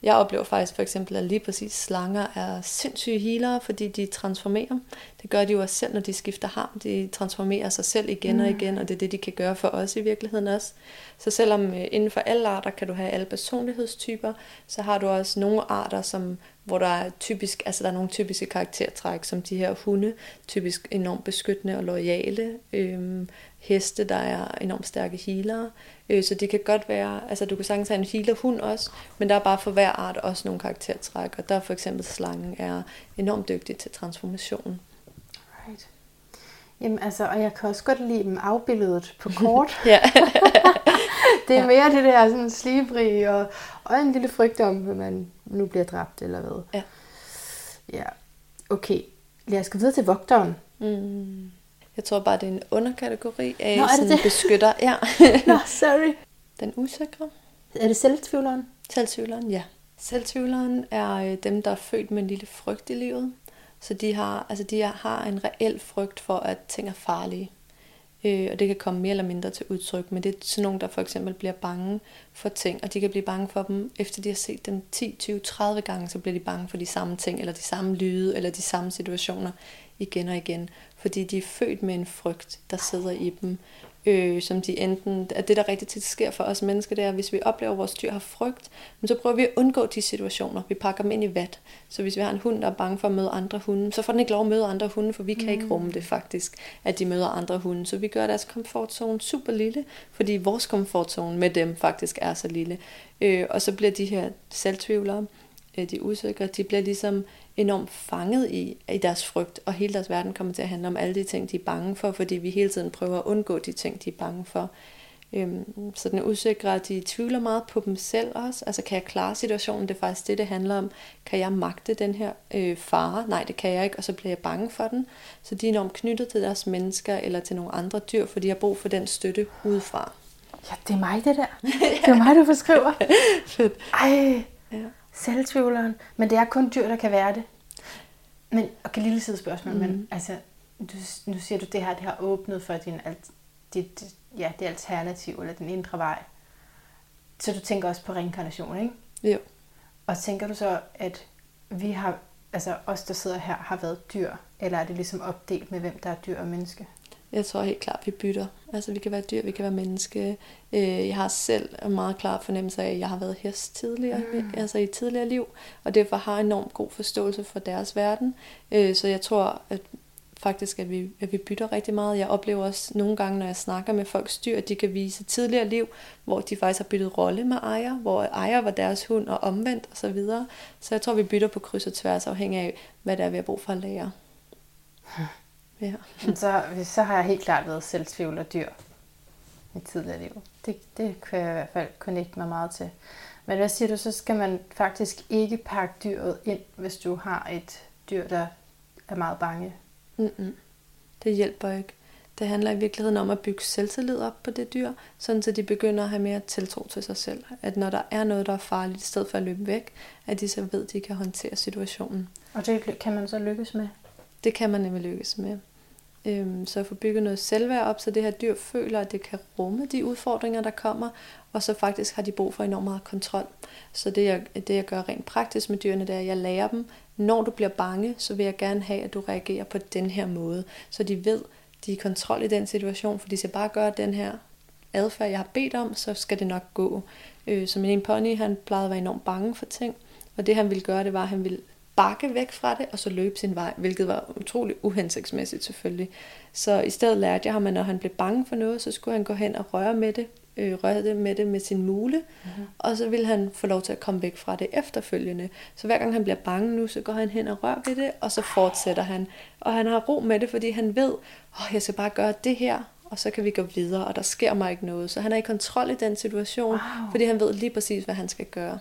Jeg oplever faktisk for eksempel, at lige præcis slanger er sindssyge healere, fordi de transformerer. Det gør de jo også selv, når de skifter ham. De transformerer sig selv igen mm. og igen, og det er det, de kan gøre for os i virkeligheden også. Så selvom inden for alle arter kan du have alle personlighedstyper, så har du også nogle arter, som, hvor der er, typisk, altså der er nogle typiske karaktertræk, som de her hunde, typisk enormt beskyttende og loyale. Øhm, heste, der er enormt stærke healere. Så det kan godt være, altså du kan sagtens have en healerhund også, men der er bare for hver art også nogle karaktertræk, og der for eksempel slangen er enormt dygtig til transformationen. Right. Jamen altså, og jeg kan også godt lide dem afbilledet på kort. Det er mere det der sådan slibrige, og, og en lille frygt om, at man nu bliver dræbt eller hvad. Ja. Ja. Okay, lad os gå videre til vogteren. Mm. Jeg tror bare, det er en underkategori af Nå, sådan det? beskytter. Ja. Nå, sorry. Den usikre. Er det selvtvivleren? Selvtvivleren, ja. Selvtvivleren er dem, der er født med en lille frygt i livet. Så de har, altså de har en reel frygt for, at ting er farlige. Øh, og det kan komme mere eller mindre til udtryk. Men det er sådan nogle, der for eksempel bliver bange for ting. Og de kan blive bange for dem, efter de har set dem ti, tyve, tredive gange, så bliver de bange for de samme ting, eller de samme lyde, eller de samme situationer igen og igen. Fordi de er født med en frygt, der sidder i dem, øh, som de enten, at det der rigtig tit sker for os mennesker, det er, at hvis vi oplever, at vores dyr har frygt, så prøver vi at undgå de situationer. Vi pakker dem ind i vat. Så hvis vi har en hund, der er bange for at møde andre hunde, så får den ikke lov at møde andre hunde, for vi kan mm. ikke rumme det faktisk, at de møder andre hunde. Så vi gør deres komfortzone super lille, fordi vores komfortzone med dem faktisk er så lille. Øh, og så bliver de her selvtvivlere, de usikre, de bliver ligesom enormt fanget i, i deres frygt, og hele deres verden kommer til at handle om alle de ting, de er bange for, fordi vi hele tiden prøver at undgå de ting, de er bange for. Øhm, så den usikre, de tvivler meget på dem selv også. Altså, kan jeg klare situationen? Det er faktisk det, det handler om. Kan jeg magte den her øh, fare? Nej, det kan jeg ikke, og så bliver jeg bange for den. Så de er enormt knyttet til deres mennesker, eller til nogle andre dyr, for de har brug for den støtte udefra. Ja, det er mig, det der. Det er mig, du beskriver. Fedt. Ej. Ja. Selvtvivleren, men det er kun dyr, der kan være det. Men, okay, lille sidespørgsmål, mm. men altså, du, nu siger du, det her det har åbnet for din, dit, ja, det alternativ, eller den indre vej. Så du tænker også på reinkarnation, ikke? Jo. Og tænker du så, at vi har altså os, der sidder her, har været dyr? Eller er det ligesom opdelt med, hvem der er dyr og menneske? Jeg tror helt klart, vi bytter. Altså, vi kan være dyr, vi kan være menneske. Jeg har selv en meget klar fornemmelse af, at jeg har været hest tidligere, mm. altså i et tidligere liv, og derfor har enormt god forståelse for deres verden. Så jeg tror at faktisk, at vi, at vi bytter rigtig meget. Jeg oplever også nogle gange, når jeg snakker med folks dyr, at de kan vise tidligere liv, hvor de faktisk har byttet rolle med ejer, hvor ejer var deres hund og omvendt osv. Så jeg tror, vi bytter på kryds og tværs, afhængig af, hvad der er, vi har brug for at lære. Ja. Så, så har jeg helt klart været selvtvivl og dyr i tidligere liv. Det, det kan jeg i hvert fald connecte mig meget til. Men hvad siger du, så skal man faktisk ikke pakke dyret ind, hvis du har et dyr, der er meget bange? Mm-mm. Det hjælper ikke. Det handler i virkeligheden om at bygge selvtillid op på det dyr, sådan så de begynder at have mere tiltro til sig selv. At når der er noget, der er farligt, i stedet for at løbe væk, at de så ved, at de kan håndtere situationen. Og det kan man så lykkes med? Det kan man nemlig lykkes med. Så at få bygget noget selvværd op, så det her dyr føler, at det kan rumme de udfordringer, der kommer, og så faktisk har de brug for enormt meget kontrol. Så det jeg, det, jeg gør rent praktisk med dyrene, det er, at jeg lærer dem, når du bliver bange, så vil jeg gerne have, at du reagerer på den her måde. Så de ved, de er i kontrol i den situation, for de skal bare gøre den her adfærd, jeg har bedt om, så skal det nok gå. Så min ene pony, han plejede at være enormt bange for ting, og det han ville gøre, det var, at han ville bakke væk fra det, og så løbe sin vej, hvilket var utrolig uhensigtsmæssigt selvfølgelig. Så i stedet lærte jeg ham, at når han blev bange for noget, så skulle han gå hen og røre med det, øh, røre det med det med sin mule, mm-hmm. og så ville han få lov til at komme væk fra det efterfølgende. Så hver gang han bliver bange nu, så går han hen og rører ved det, og så fortsætter han. Og han har ro med det, fordi han ved, åh, jeg skal bare gøre det her, og så kan vi gå videre, og der sker mig ikke noget. Så han er i kontrol i den situation, wow. fordi han ved lige præcis, hvad han skal gøre.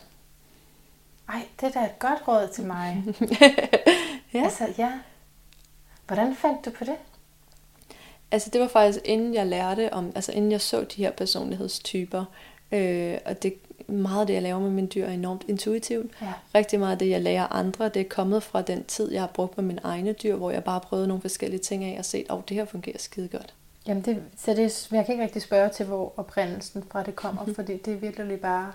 Ej, det er da et godt råd til mig. ja. Altså, ja. Hvordan fandt du på det? Altså, det var faktisk inden jeg lærte om, altså inden jeg så de her personlighedstyper. Øh, og det meget af det, jeg laver med mine dyr, er enormt intuitivt. Ja. Rigtig meget af det, jeg lærer andre, det er kommet fra den tid, jeg har brugt med mine egne dyr, hvor jeg bare prøvede nogle forskellige ting af og set, åh, oh, det her fungerer skide godt. Jamen, det, så det, jeg kan ikke rigtig spørge til, hvor oprindelsen fra det kommer, mm-hmm. fordi det er virkelig bare...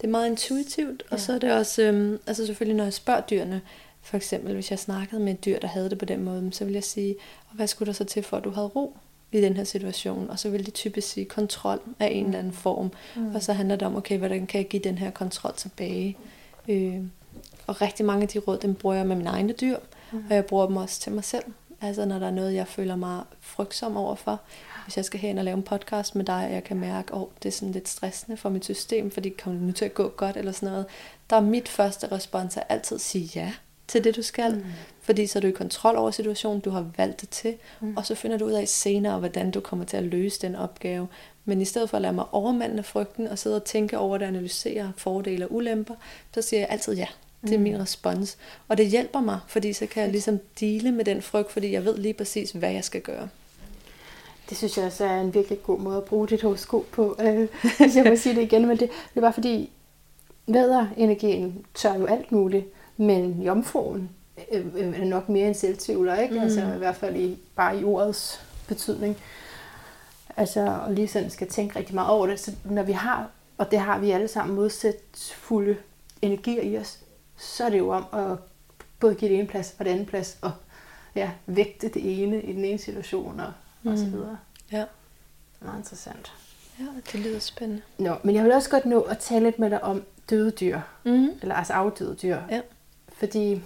Det er meget intuitivt, og ja. Så er det også, øhm, altså selvfølgelig når jeg spørger dyrene, for eksempel hvis jeg snakkede med et dyr, der havde det på den måde, så ville jeg sige, hvad skulle der så til for, at du havde ro i den her situation? Og så ville de typisk sige kontrol af en eller anden form, mm. og så handler det om, okay, hvordan kan jeg give den her kontrol tilbage? Øh, og rigtig mange af de råd, dem bruger jeg med mine egne dyr, mm. og jeg bruger dem også til mig selv. Altså når der er noget, jeg føler mig frygtsom overfor. Hvis jeg skal hen og lave en podcast med dig, og jeg kan mærke, at oh, det er sådan lidt stressende for mit system, fordi det kommer nu til at gå godt eller sådan noget. Der er mit første respons at altid sige ja til det, du skal. Mm. Fordi så er du i kontrol over situationen, du har valgt det til. Mm. Og så finder du ud af senere, hvordan du kommer til at løse den opgave. Men i stedet for at lade mig overmande frygten og sidde og tænke over det, analysere fordele og ulemper, så siger jeg altid ja. Det er min respons. Og det hjælper mig, fordi så kan jeg ligesom deale med den frygt, fordi jeg ved lige præcis, hvad jeg skal gøre. Det synes jeg også er en virkelig god måde at bruge dit horoskop på, øh, hvis jeg må sige det igen. Men det, det er bare fordi, vædderenergien tør jo alt muligt, men jomfruen øh, øh, er nok mere end selvtvivler, ikke? Mm. Altså i hvert fald i, bare i ordets betydning. Altså, og lige sådan skal tænke rigtig meget over det. Så når vi har, og det har vi alle sammen, modsætfulde energier i os, så er det jo om at både give det ene plads og det andet plads, og ja, vægte det ene i den ene situation, og og så videre. Ja. Det er meget interessant. Ja, det lyder spændende. Nå, men jeg vil også godt nå at tale lidt med dig om døde dyr. Mm-hmm. Eller altså afdøde dyr. Ja. Fordi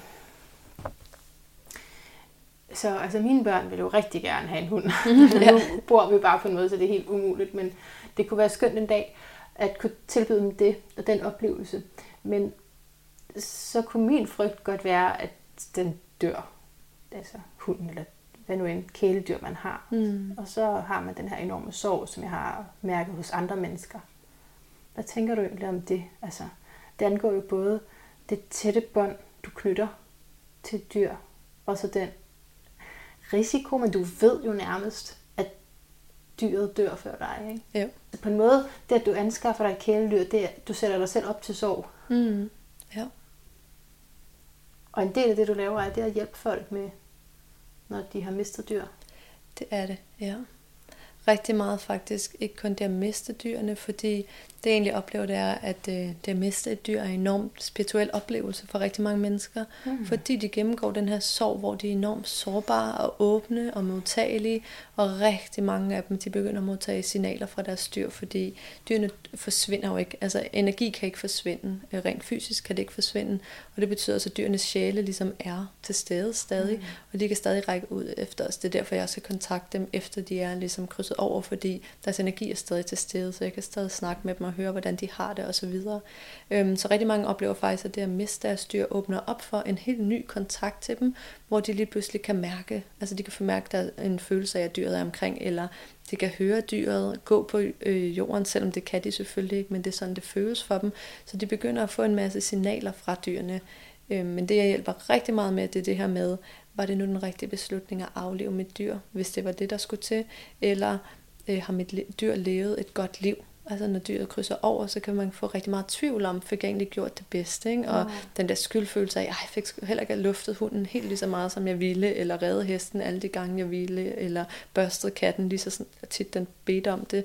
så altså mine børn vil jo rigtig gerne have en hund. Mm-hmm. Ja. Nu bor vi bare på en måde, så det er helt umuligt, men det kunne være skønt en dag at kunne tilbyde dem det og den oplevelse. Men så kunne min frygt godt være, at den dør. Altså hunden eller hvad nu en kæledyr, man har. Mm. Og så har man den her enorme sorg, som jeg har mærket hos andre mennesker. Hvad tænker du egentlig om det? Altså, det angår jo både det tætte bånd, du knytter til dyr, og så den risiko, men du ved jo nærmest, at dyret dør før dig, ikke? Jo. Så på en måde, det at du anskaffer dig et kæledyr, det er, at du sætter dig selv op til sorg. Mm. Ja. Og en del af det, du laver, er det at hjælpe folk med, når de har mistet dyr. Det er det, ja. rigtig meget faktisk, ikke kun det at miste dyrene, fordi det jeg egentlig oplever, det er, at det at miste et dyr er en enormt spirituel oplevelse for rigtig mange mennesker, mm. fordi de gennemgår den her sorg, hvor de er enormt sårbare og åbne og modtagelige, og rigtig mange af dem, de begynder at modtage signaler fra deres dyr, fordi dyrene forsvinder jo ikke, altså energi kan ikke forsvinde, rent fysisk kan det ikke forsvinde, og det betyder altså, at dyrenes sjæle ligesom er til stede stadig, mm. og de kan stadig række ud efter os. Det er derfor, jeg skal kontakte dem, efter de er ligesom krydset over, fordi deres energi er stadig til stede, så jeg kan stadig snakke med dem og høre, hvordan de har det og så videre. Øhm, så rigtig mange oplever faktisk, at det at miste deres dyr åbner op for en helt ny kontakt til dem, hvor de lige pludselig kan mærke, altså de kan formærke der en følelse af, at dyret er omkring, eller de kan høre dyret gå på øh, jorden, selvom det kan de selvfølgelig ikke, men det er sådan, det føles for dem. Så de begynder at få en masse signaler fra dyrene. Øh, men det, jeg hjælper rigtig meget med, det er det her med, var det nu den rigtige beslutning at aflive mit dyr, hvis det var det, der skulle til, eller øh, har mit dyr levet et godt liv? Altså når dyret krydser over, så kan man få rigtig meget tvivl om, fik jeg egentlig gjort det bedste, ikke? Og wow. den der skyldfølelse af, jeg fik heller ikke luftet hunden helt lige så meget, som jeg ville, eller reddet hesten alle de gange, jeg ville, eller børstet katten lige så tit, den bedte om det.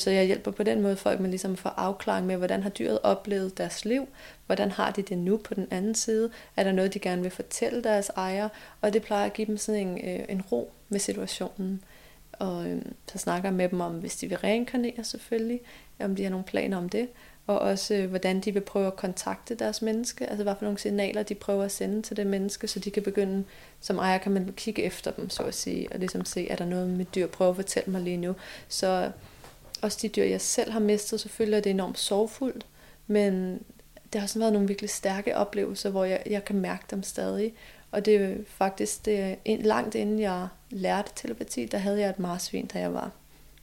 Så jeg hjælper på den måde folk med ligesom får afklaring med, hvordan har dyret oplevet deres liv, hvordan har de det nu på den anden side, er der noget, de gerne vil fortælle deres ejer, og det plejer at give dem sådan en, en ro med situationen. Og øhm, så snakker jeg med dem om, hvis de vil reinkarnere selvfølgelig, om de har nogle planer om det, og også øh, hvordan de vil prøve at kontakte deres menneske, altså hvad for nogle signaler de prøver at sende til det menneske, så de kan begynde, som ejer kan man kigge efter dem, så at sige, og ligesom se, er der noget mit dyr prøver at fortælle mig lige nu. Så også de dyr, jeg selv har mistet, selvfølgelig er det enormt sorgfuldt, men det har også været nogle virkelig stærke oplevelser, hvor jeg, jeg kan mærke dem stadig. Og det er faktisk, det er langt inden jeg lærte telepati, der havde jeg et marsvin, da jeg var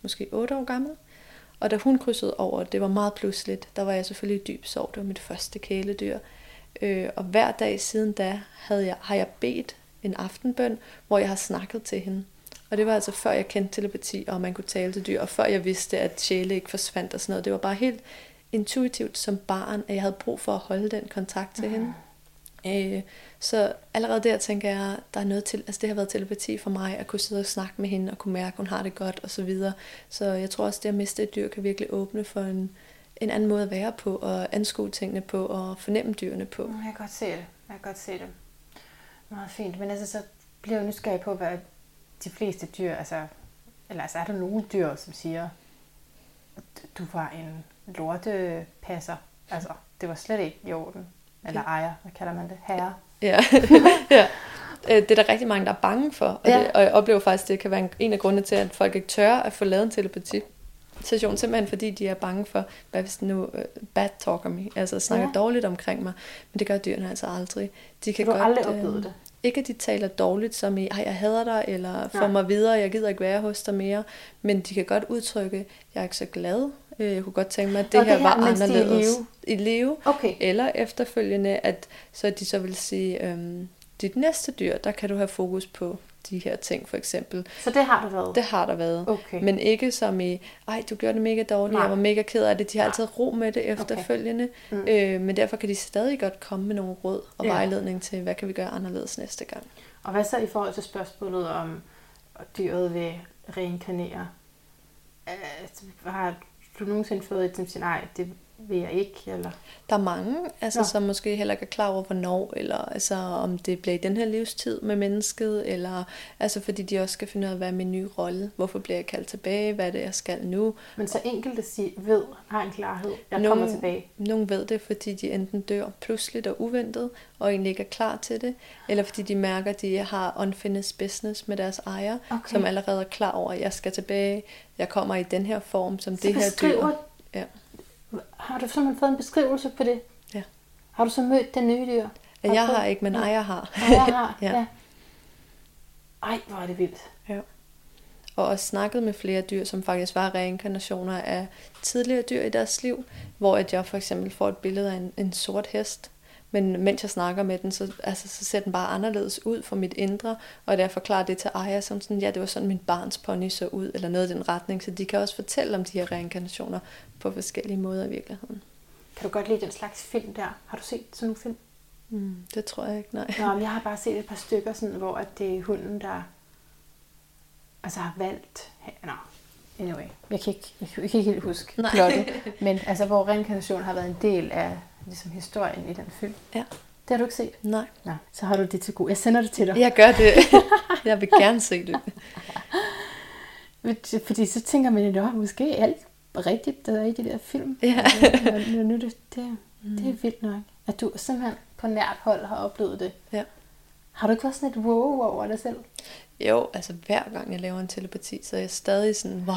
måske otte år gammel. Og da hun krydsede over, det var meget pludseligt, der var jeg selvfølgelig i dyb sorg, det var mit første kæledyr. Og hver dag siden da havde jeg, har jeg bedt en aftenbøn, hvor jeg har snakket til hende. Og det var altså før jeg kendte telepati, og man kunne tale til dyr, og før jeg vidste, at sjæle ikke forsvandt og sådan noget. Det var bare helt intuitivt som barn, at jeg havde brug for at holde den kontakt til hende. Øh, så allerede der tænker jeg, der er noget til, altså det har været telepati for mig at kunne sidde og snakke med hende og kunne mærke, at hun har det godt og så videre. Så jeg tror også, det at miste et dyr kan virkelig åbne for en, en anden måde at være på og anskue tingene på og fornemme dyrene på. Jeg kan godt se det, jeg kan godt se det. Meget fint, men altså så bliver jeg nysgerrig på, hvad de fleste dyr, altså, eller altså er der nogle dyr, som siger, du var en lortepasser, altså det var slet ikke i orden. Okay. Eller ejer, hvad kalder man det? Herre. Ja. ja. Det er der rigtig mange, der er bange for. Og, ja. det, og jeg oplever faktisk, at det kan være en af grundene til, at folk ikke tør at få lavet en telepati-session, simpelthen fordi de er bange for, hvad hvis nu uh, bad talk om mig, altså snakker ja. dårligt omkring mig. Men det gør dyrene altså aldrig. De kan du har aldrig oplevet øh, det? Ikke at de taler dårligt, som i, jeg hader dig, eller får mig videre, jeg gider ikke være hos dig mere. Men de kan godt udtrykke, jeg er ikke så glad. Jeg kunne godt tænke mig, at det, her, det her var anderledes i live. Okay. Eller efterfølgende, at så de så vil sige, øhm, dit næste dyr, der kan du have fokus på de her ting, for eksempel. Så det har der været? Det har der været. Okay. Men ikke som i, ej, du gjorde det mega dårligt, nej. Jeg var mega ked af det. De har nej. altid ro med det efterfølgende. Okay. Mm. Øh, men derfor kan de stadig godt komme med nogle råd og ja. vejledning til, hvad kan vi gøre anderledes næste gang. Og hvad så i forhold til spørgsmålet om, dyret vil reinkarnere? Øh, har du nogensinde fået et til nej, det vil jeg ikke, eller? Der er mange, altså, som måske heller ikke er klar over, hvornår, eller altså, om det bliver i den her livstid med mennesket, eller altså, fordi de også skal finde ud af, hvad er min nye rolle, hvorfor bliver jeg kaldt tilbage, hvad er det, jeg skal nu. Men så enkelte sig, ved, har en klarhed, jeg nogle, kommer tilbage. Nogle ved det, fordi de enten dør pludseligt og uventet, og egentlig ikke er klar til det, eller fordi de mærker, at de har unfinished business med deres ejer, okay. som allerede er klar over, at jeg skal tilbage, jeg kommer i den her form, som så det her dyr. Ja. Har du simpelthen fået en beskrivelse på det? Ja. Har du så mødt den nye dyr? Har jeg har ikke, men nej, jeg har. Nej, jeg har, ja. ja. Ej, hvor er det vildt. Ja. Og også snakket med flere dyr, som faktisk var reinkarnationer af tidligere dyr i deres liv, hvor at jeg for eksempel får et billede af en, en sort hest, men mens jeg snakker med den, så, altså, så ser den bare anderledes ud for mit indre, og da jeg forklarer det til ejer, som sådan, ja, det var sådan, min barns pony så ud, eller noget i den retning, så de kan også fortælle om de her reinkarnationer på forskellige måder i virkeligheden. Kan du godt lide den slags film der? Har du set sådan nogle film? Mm, det tror jeg ikke, nej. Nå, men jeg har bare set et par stykker, sådan, hvor at det er hunden, der altså, har valgt... Nå, anyway, jeg kan ikke, jeg kan ikke helt huske plottet, men altså, hvor reinkarnation har været en del af ligesom, historien i den film. Ja. Det har du ikke set? Nej. Nå, så har du det til gode. Jeg sender det til dig. Jeg gør det. Jeg vil gerne se det. Fordi så tænker man, at det var måske alt rigtigt, der er i de der film. Ja. Nå, nu, det, det, det er vildt nok, at du simpelthen på nært hold har oplevet det. Ja. Har du ikke været sådan et wow over dig selv? Jo, altså hver gang jeg laver en telepati, så er jeg stadig sådan, wow,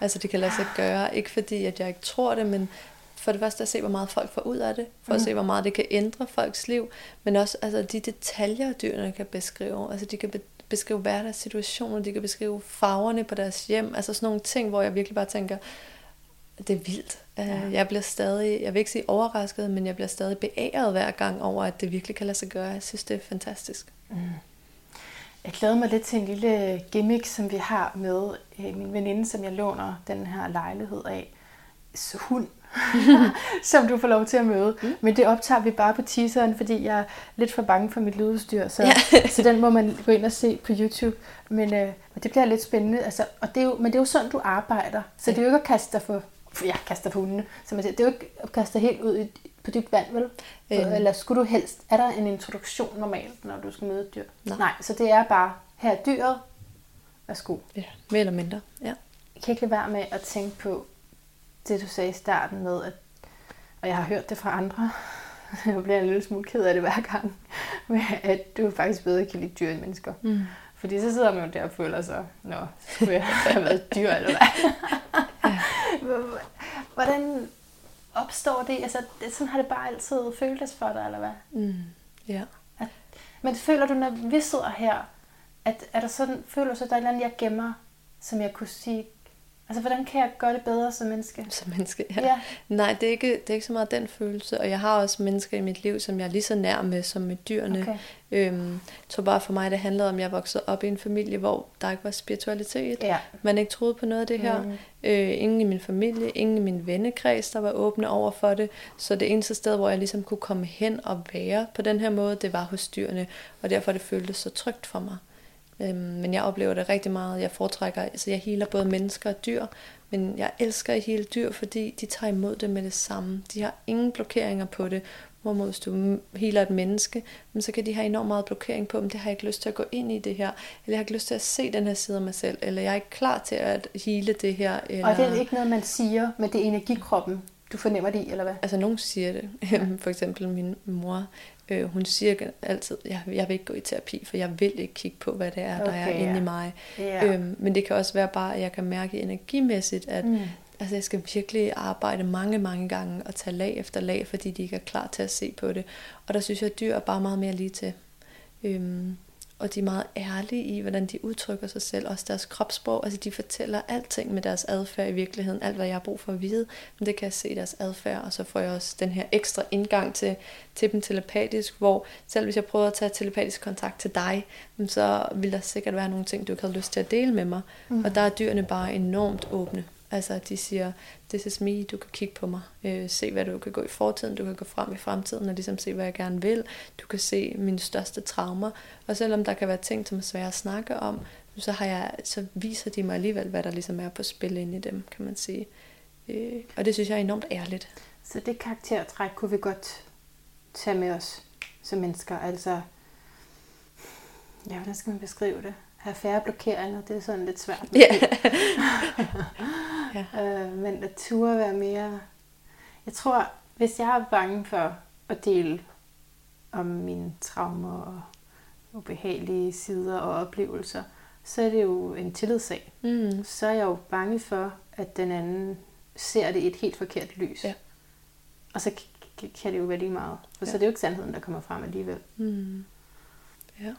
altså det kan lade sig gøre. Ikke fordi, at jeg ikke tror det, men for det første at se, hvor meget folk får ud af det. For mm. at se, hvor meget det kan ændre folks liv. Men også altså, de detaljer, dyrene kan beskrive. Altså de kan be- beskrive hverdagssituationer, de kan beskrive farverne på deres hjem. Altså sådan nogle ting, hvor jeg virkelig bare tænker, det er vildt. Ja. Jeg bliver stadig, jeg vil ikke sige overrasket, men jeg bliver stadig beæret hver gang over, at det virkelig kan lade sig gøre. Jeg synes, det er fantastisk. Mm. Jeg glæder mig lidt til en lille gimmick, som vi har med min veninde, som jeg låner den her lejlighed af. Så hund, som du får lov til at møde. Mm. Men det optager vi bare på teaseren, fordi jeg er lidt for bange for mit lydudstyr, så, yeah. så den må man gå ind og se på YouTube. Men øh, det bliver lidt spændende. Altså, og det er jo, men det er jo sådan, du arbejder. Så det er jo ikke at kaste dig for, for jeg kaster på hundene. Så man siger, det er jo ikke at kaste dig helt ud i, på dybt vand, vel? Mm. Eller skulle du helst, er der en introduktion normalt, når du skal møde et dyr? Nej. Nej, så det er bare, her er dyret. Værsgo. Ja, mere eller mindre. Ja. Jeg kan ikke lade være med at tænke på, det du sagde i starten med, at, og jeg har hørt det fra andre, jeg bliver en lille smule ked af det hver gang, med at du faktisk bedre kan lide dyr end mennesker. Mm. Fordi så sidder man jo der og føler sig, nå, skulle jeg have været dyr eller hvad? Hvordan opstår det? Altså, sådan har det bare altid føltes for dig, eller hvad? Mm. Yeah. At, men føler du, når vi sidder her, at er der sådan, føler du så, at der er et eller andet, jeg gemmer, som jeg kunne sige, altså, hvordan kan jeg gøre det bedre som menneske? Som menneske, ja. ja. Nej, det er, ikke, det er ikke så meget den følelse. Og jeg har også mennesker i mit liv, som jeg er lige så nær med som med dyrene. Okay. Øhm, så bare for mig, det handlede om, at jeg voksede op i en familie, hvor der ikke var spiritualitet. Ja. Man ikke troede på noget af det her. Mm. Øh, ingen i min familie, ingen i min vennekreds, der var åbne over for det. Så det eneste sted, hvor jeg ligesom kunne komme hen og være på den her måde, det var hos dyrene. Og derfor det føltes så trygt for mig. Men jeg oplever det rigtig meget. Jeg foretrækker, altså jeg healer både mennesker og dyr, men jeg elsker at heale dyr, fordi de tager imod det med det samme. De har ingen blokeringer på det. Hvorimod hvis du healer et menneske, så kan de have enormt meget blokering på, men det har jeg ikke lyst til at gå ind i det her, eller jeg har ikke lyst til at se den her side af mig selv, eller jeg er ikke klar til at heale det her. Eller... Og det er ikke noget, man siger, men det er energikroppen, du fornemmer det i, eller hvad? Altså nogen siger det. For eksempel min mor. Hun siger altid, jeg, jeg vil ikke gå i terapi, for jeg vil ikke kigge på, hvad det er, der okay, er inde yeah. i mig. Yeah. Øhm, men det kan også være bare, at jeg kan mærke energimæssigt, at mm. altså, jeg skal virkelig arbejde mange, mange gange og tage lag efter lag, fordi de ikke er klar til at se på det. Og der synes jeg, at dyr er bare meget mere lige til. Øhm, og de er meget ærlige i, hvordan de udtrykker sig selv, også deres kropssprog. Altså de fortæller alting med deres adfærd i virkeligheden, alt hvad jeg har brug for at vide, men det kan jeg se i deres adfærd, og så får jeg også den her ekstra indgang til, til dem telepatisk, hvor selv hvis jeg prøver at tage telepatisk kontakt til dig, så vil der sikkert være nogle ting, du ikke havde lyst til at dele med mig, mm. og der er dyrene bare enormt åbne. Altså de siger, this is me, du kan kigge på mig, øh, se hvad du kan gå i fortiden, du kan gå frem i fremtiden og ligesom se hvad jeg gerne vil, du kan se mine største traumer, og selvom der kan være ting som er svære at snakke om, så, har jeg, så viser de mig alligevel hvad der ligesom er på spil inde i dem, kan man sige, øh, og det synes jeg er enormt ærligt. Så det karaktertræk kunne vi godt tage med os som mennesker, altså ja, hvordan skal man beskrive det? Have færre blokeringer, det er sådan lidt svært. Yeah. ja. øh, men at turde være mere... Jeg tror, hvis jeg er bange for at dele om mine traumer og ubehagelige sider og oplevelser, så er det jo en tillidssag. Mm. Så er jeg jo bange for, at den anden ser det i et helt forkert lys. Ja. Og så kan det jo være lige meget. For ja. Så er det jo ikke sandheden, der kommer frem alligevel. Mm. Ja.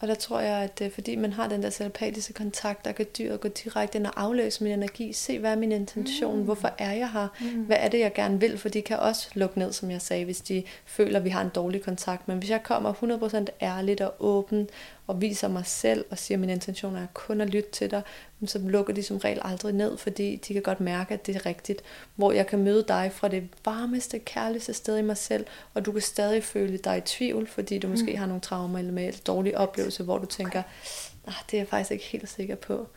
Og der tror jeg, at fordi man har den der telepatiske kontakt, der kan dyret gå direkte ind og afløse min energi. Se, hvad er min intention? Mm. Hvorfor er jeg her? Mm. Hvad er det, jeg gerne vil? For de kan også lukke ned, som jeg sagde, hvis de føler, at vi har en dårlig kontakt. Men hvis jeg kommer hundrede procent ærligt og åben og viser mig selv og siger, at min intention er kun at lytte til dig, så lukker de som regel aldrig ned, fordi de kan godt mærke, at det er rigtigt. Hvor jeg kan møde dig fra det varmeste, kærligste sted i mig selv, og du kan stadig føle dig i tvivl, fordi du måske mm. har nogle traumer eller med dårlige oplevelser, hvor du tænker, nej, det er jeg faktisk ikke helt sikker på.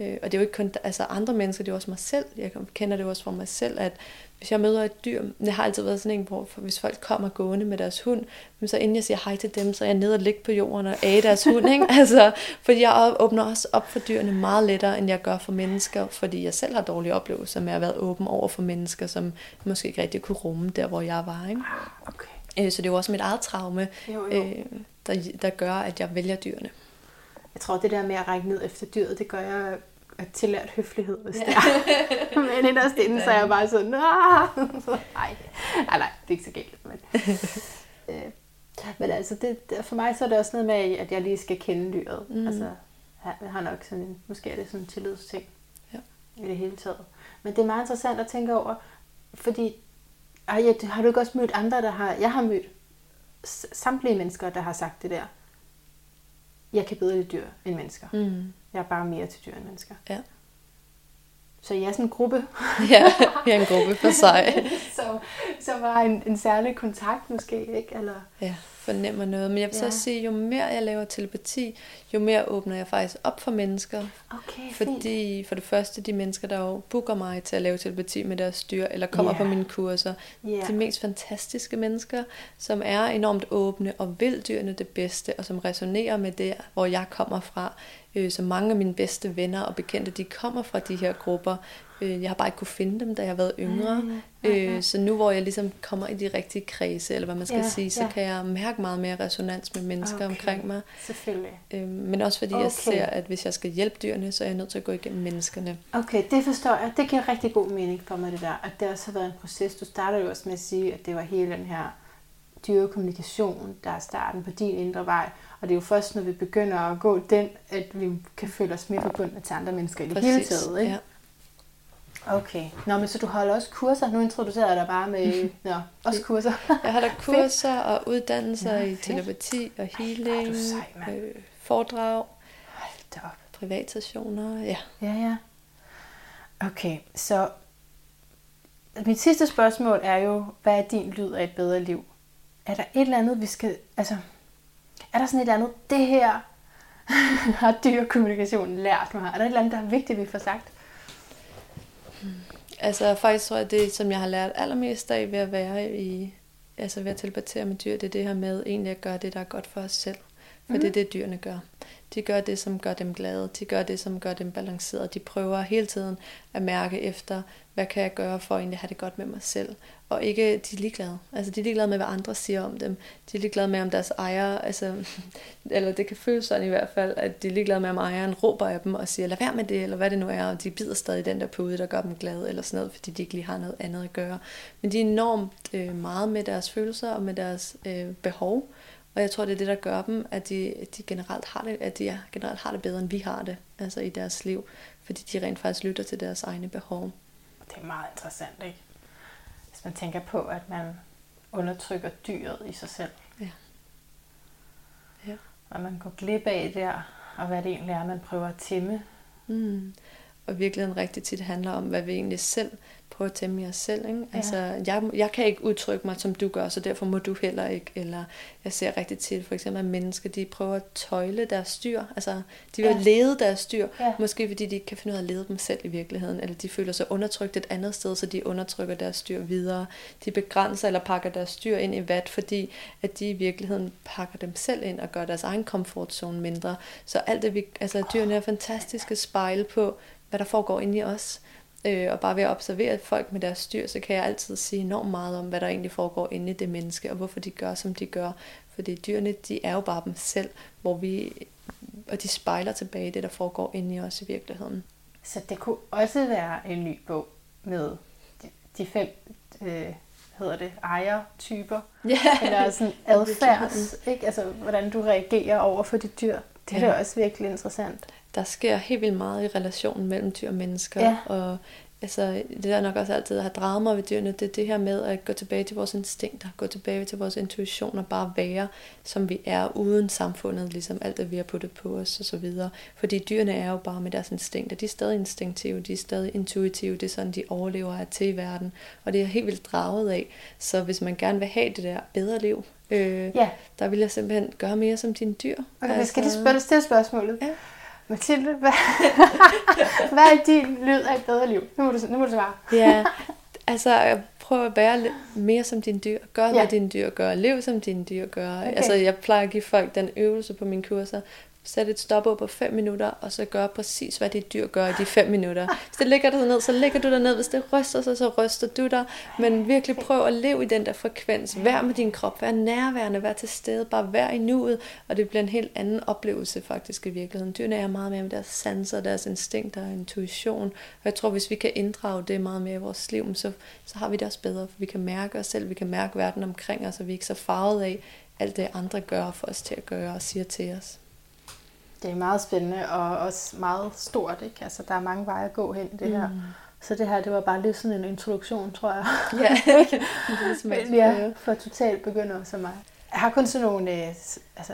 Øh, og det er jo ikke kun altså andre mennesker, det er også mig selv. Jeg kender det også fra mig selv, at hvis jeg møder et dyr, det har altid været sådan en, hvor hvis folk kommer gående med deres hund, så inden jeg siger hej til dem, så er jeg nede og ligge på jorden og æge deres hund. Ikke? Altså, fordi jeg åbner også op for dyrene meget lettere, end jeg gør for mennesker, fordi jeg selv har dårlige oplevelser med at have været åben over for mennesker, som måske ikke rigtig kunne rumme der, hvor jeg var. Ikke? Okay. Øh, så det er jo også mit eget traume, jo, jo. Øh, der, der gør, at jeg vælger dyrene. Jeg tror, det der med at række ned efter dyret, det gør jeg at tillært høflighed, hvis ja. det er. Men inderst inden, så er jeg bare sådan, nej, nej, det er ikke så galt. Men, øh, men altså, det, for mig så er det også noget med, at jeg lige skal kende dyret. Mm. Altså, jeg har nok sådan, måske er det sådan en tillidsting ja. i det hele taget. Men det er meget interessant at tænke over, fordi øh, jeg, har du ikke også mødt andre, der har, jeg har mødt samtlige mennesker, der har sagt det der. Jeg kan bedre lide dyr end mennesker. Mm. Jeg er bare mere til dyr end mennesker. Ja. Så jeg er sådan en gruppe. Ja, jeg er en gruppe for sig. som, som var en, en særlig kontakt måske, ikke? Eller... Ja, fornemmer noget. Men jeg vil ja. så sige, jo mere jeg laver telepati, jo mere åbner jeg faktisk op for mennesker. Okay, fordi fint. For det første, de mennesker, der jo booker mig til at lave telepati med deres dyr, eller kommer yeah. på mine kurser, yeah. de mest fantastiske mennesker, som er enormt åbne og vil dyrene det bedste, og som resonerer med det, hvor jeg kommer fra. Så mange af mine bedste venner og bekendte, de kommer fra de her grupper. Jeg har bare ikke kunne finde dem, da jeg har været yngre. Mm, okay. Så nu hvor jeg ligesom kommer i de rigtige kredse, eller hvad man skal yeah, sige, så yeah. kan jeg mærke meget mere resonans med mennesker okay. omkring mig. Selvfølgelig. Men også fordi okay. jeg ser, at hvis jeg skal hjælpe dyrene, så er jeg nødt til at gå igennem menneskerne. Okay, det forstår jeg. Det giver rigtig god mening for mig, det der. Og det har også været en proces. Du startede jo også med at sige, at det var hele den her dyrekommunikation, der er starten på din indre vej. Og det er jo først, når vi begynder at gå den, at vi kan føle os mere forbundet til andre mennesker i det hele taget, ikke? Ja. Okay. Nå, men så du holder også kurser? Nu introducerer jeg dig bare med nå, også kurser. Jeg holder kurser og uddannelser nå, i telepati og healing, ej, sej, øh, foredrag, hold da op. Privatstationer, ja. Ja, ja. Okay, så mit sidste spørgsmål er jo, hvad er din lyd af et bedre liv? Er der et eller andet, vi skal... altså er der sådan et eller andet, det her har dyrekommunikationen lært mig? Er der et eller andet, der er vigtigt, vi får sagt? Hmm. Altså faktisk tror jeg, det som jeg har lært allermest af ved at være i, altså ved at teleportere med dyr, det er det her med egentlig at gøre det, der er godt for os selv. For mm. det er det, dyrene gør. De gør det, som gør dem glade. De gør det, som gør dem balancerede. De prøver hele tiden at mærke efter, hvad kan jeg gøre for at egentlig have det godt med mig selv. Og ikke, de er ligeglade. Altså, de er ligeglade med, hvad andre siger om dem. De er ligeglade med, om deres ejere, altså, eller det kan føles sådan i hvert fald, at de er ligeglade med, om ejeren råber af dem og siger, lad være med det, eller hvad det nu er, og de bider stadig den der pude, der gør dem glade, eller sådan noget, fordi de ikke lige har noget andet at gøre. Men de er enormt øh, meget med deres følelser og med deres øh, behov, og jeg tror, det er det, der gør dem, at de, de generelt har det, at de generelt har det bedre, end vi har det, altså i deres liv, fordi de rent faktisk lytter til deres egne behov. Det er meget interessant, ikke? Hvis man tænker på, at man undertrykker dyret i sig selv. Ja. Ja. Og man går glip af der, og hvad det egentlig er, man prøver at tæmme. Mm. Og virkeligheden rigtig tit handler om, hvad vi egentlig selv prøver at tæmme jer selv. Ikke? Ja. Altså, jeg, jeg kan ikke udtrykke mig, som du gør, så derfor må du heller ikke. Eller jeg ser rigtig tit, for eksempel, at mennesker, de prøver at tøjle deres dyr. Altså, de vil ja. lede deres dyr, ja. måske fordi de ikke kan finde ud af at lede dem selv i virkeligheden. Eller de føler sig undertrykt et andet sted, så de undertrykker deres dyr videre. De begrænser eller pakker deres dyr ind i vat, fordi at de i virkeligheden pakker dem selv ind og gør deres egen komfortzone mindre. Så alt det, vi, altså, dyrene er fantastiske spejle på, hvad der foregår inde i os. Øh, og bare ved at observere folk med deres dyr, så kan jeg altid sige enormt meget om, hvad der egentlig foregår inde i det menneske, og hvorfor de gør, som de gør. Fordi dyrene, de er jo bare dem selv, hvor vi, og de spejler tilbage det, der foregår inde i os i virkeligheden. Så det kunne også være en ny bog med de fem øh, hedder det, ejertyper, yeah. eller sådan adfærds, ikke? Altså, hvordan du reagerer over for dit dyr. Det er ja. da også virkelig interessant. Der sker helt vildt meget i relationen mellem dyr og mennesker, ja. og altså, det der nok også altid har draget mig ved dyrene, det er det her med at gå tilbage til vores instinkter, gå tilbage til vores intuition og bare være, som vi er, uden samfundet, ligesom alt det, vi har puttet på os og så videre. Fordi dyrene er jo bare med deres instinkter, de er stadig instinktive, de er stadig intuitive, det er sådan, de overlever her til i verden, og det er helt vildt draget af. Så hvis man gerne vil have det der bedre liv, øh, ja. der vil jeg simpelthen gøre mere som dine dyr. Okay, altså, skal de spørge dig til spørgsmålet? Ja. Mathilde, hvad, hvad er din lyd af et bedre liv? Nu må du, nu må du svare. Ja, altså prøv at være mere som dine dyr. Gør ja. Hvad dine dyr gør. Lev som dine dyr gør. Okay. Altså jeg plejer at give folk den øvelse på mine kurser. Sæt et stopord på fem minutter, og så gør præcis, hvad dit dyr gør i de fem minutter. Hvis det ligger dig ned, så ligger du dig ned. Hvis det ryster sig, så ryster du dig. Men virkelig prøv at leve i den der frekvens. Vær med din krop. Vær nærværende. Vær til stede. Bare vær i nuet. Og det bliver en helt anden oplevelse faktisk i virkeligheden. Dyrene er meget mere med deres sanser, deres instinkter og intuition. Og jeg tror, hvis vi kan inddrage det meget mere i vores liv, så, så har vi det også bedre. For vi kan mærke os selv. Vi kan mærke verden omkring os. Og vi er ikke så farvet af alt det, andre gør for os til at gøre og siger til os. Det er meget spændende og også meget stort, ikke? Altså, der er mange veje at gå hen i det mm. her. Så det her, det var bare lidt sådan en introduktion, tror jeg. Ja, det er smart. Ja, for totalt begynder som mig. Jeg har kun sådan nogle øh, altså,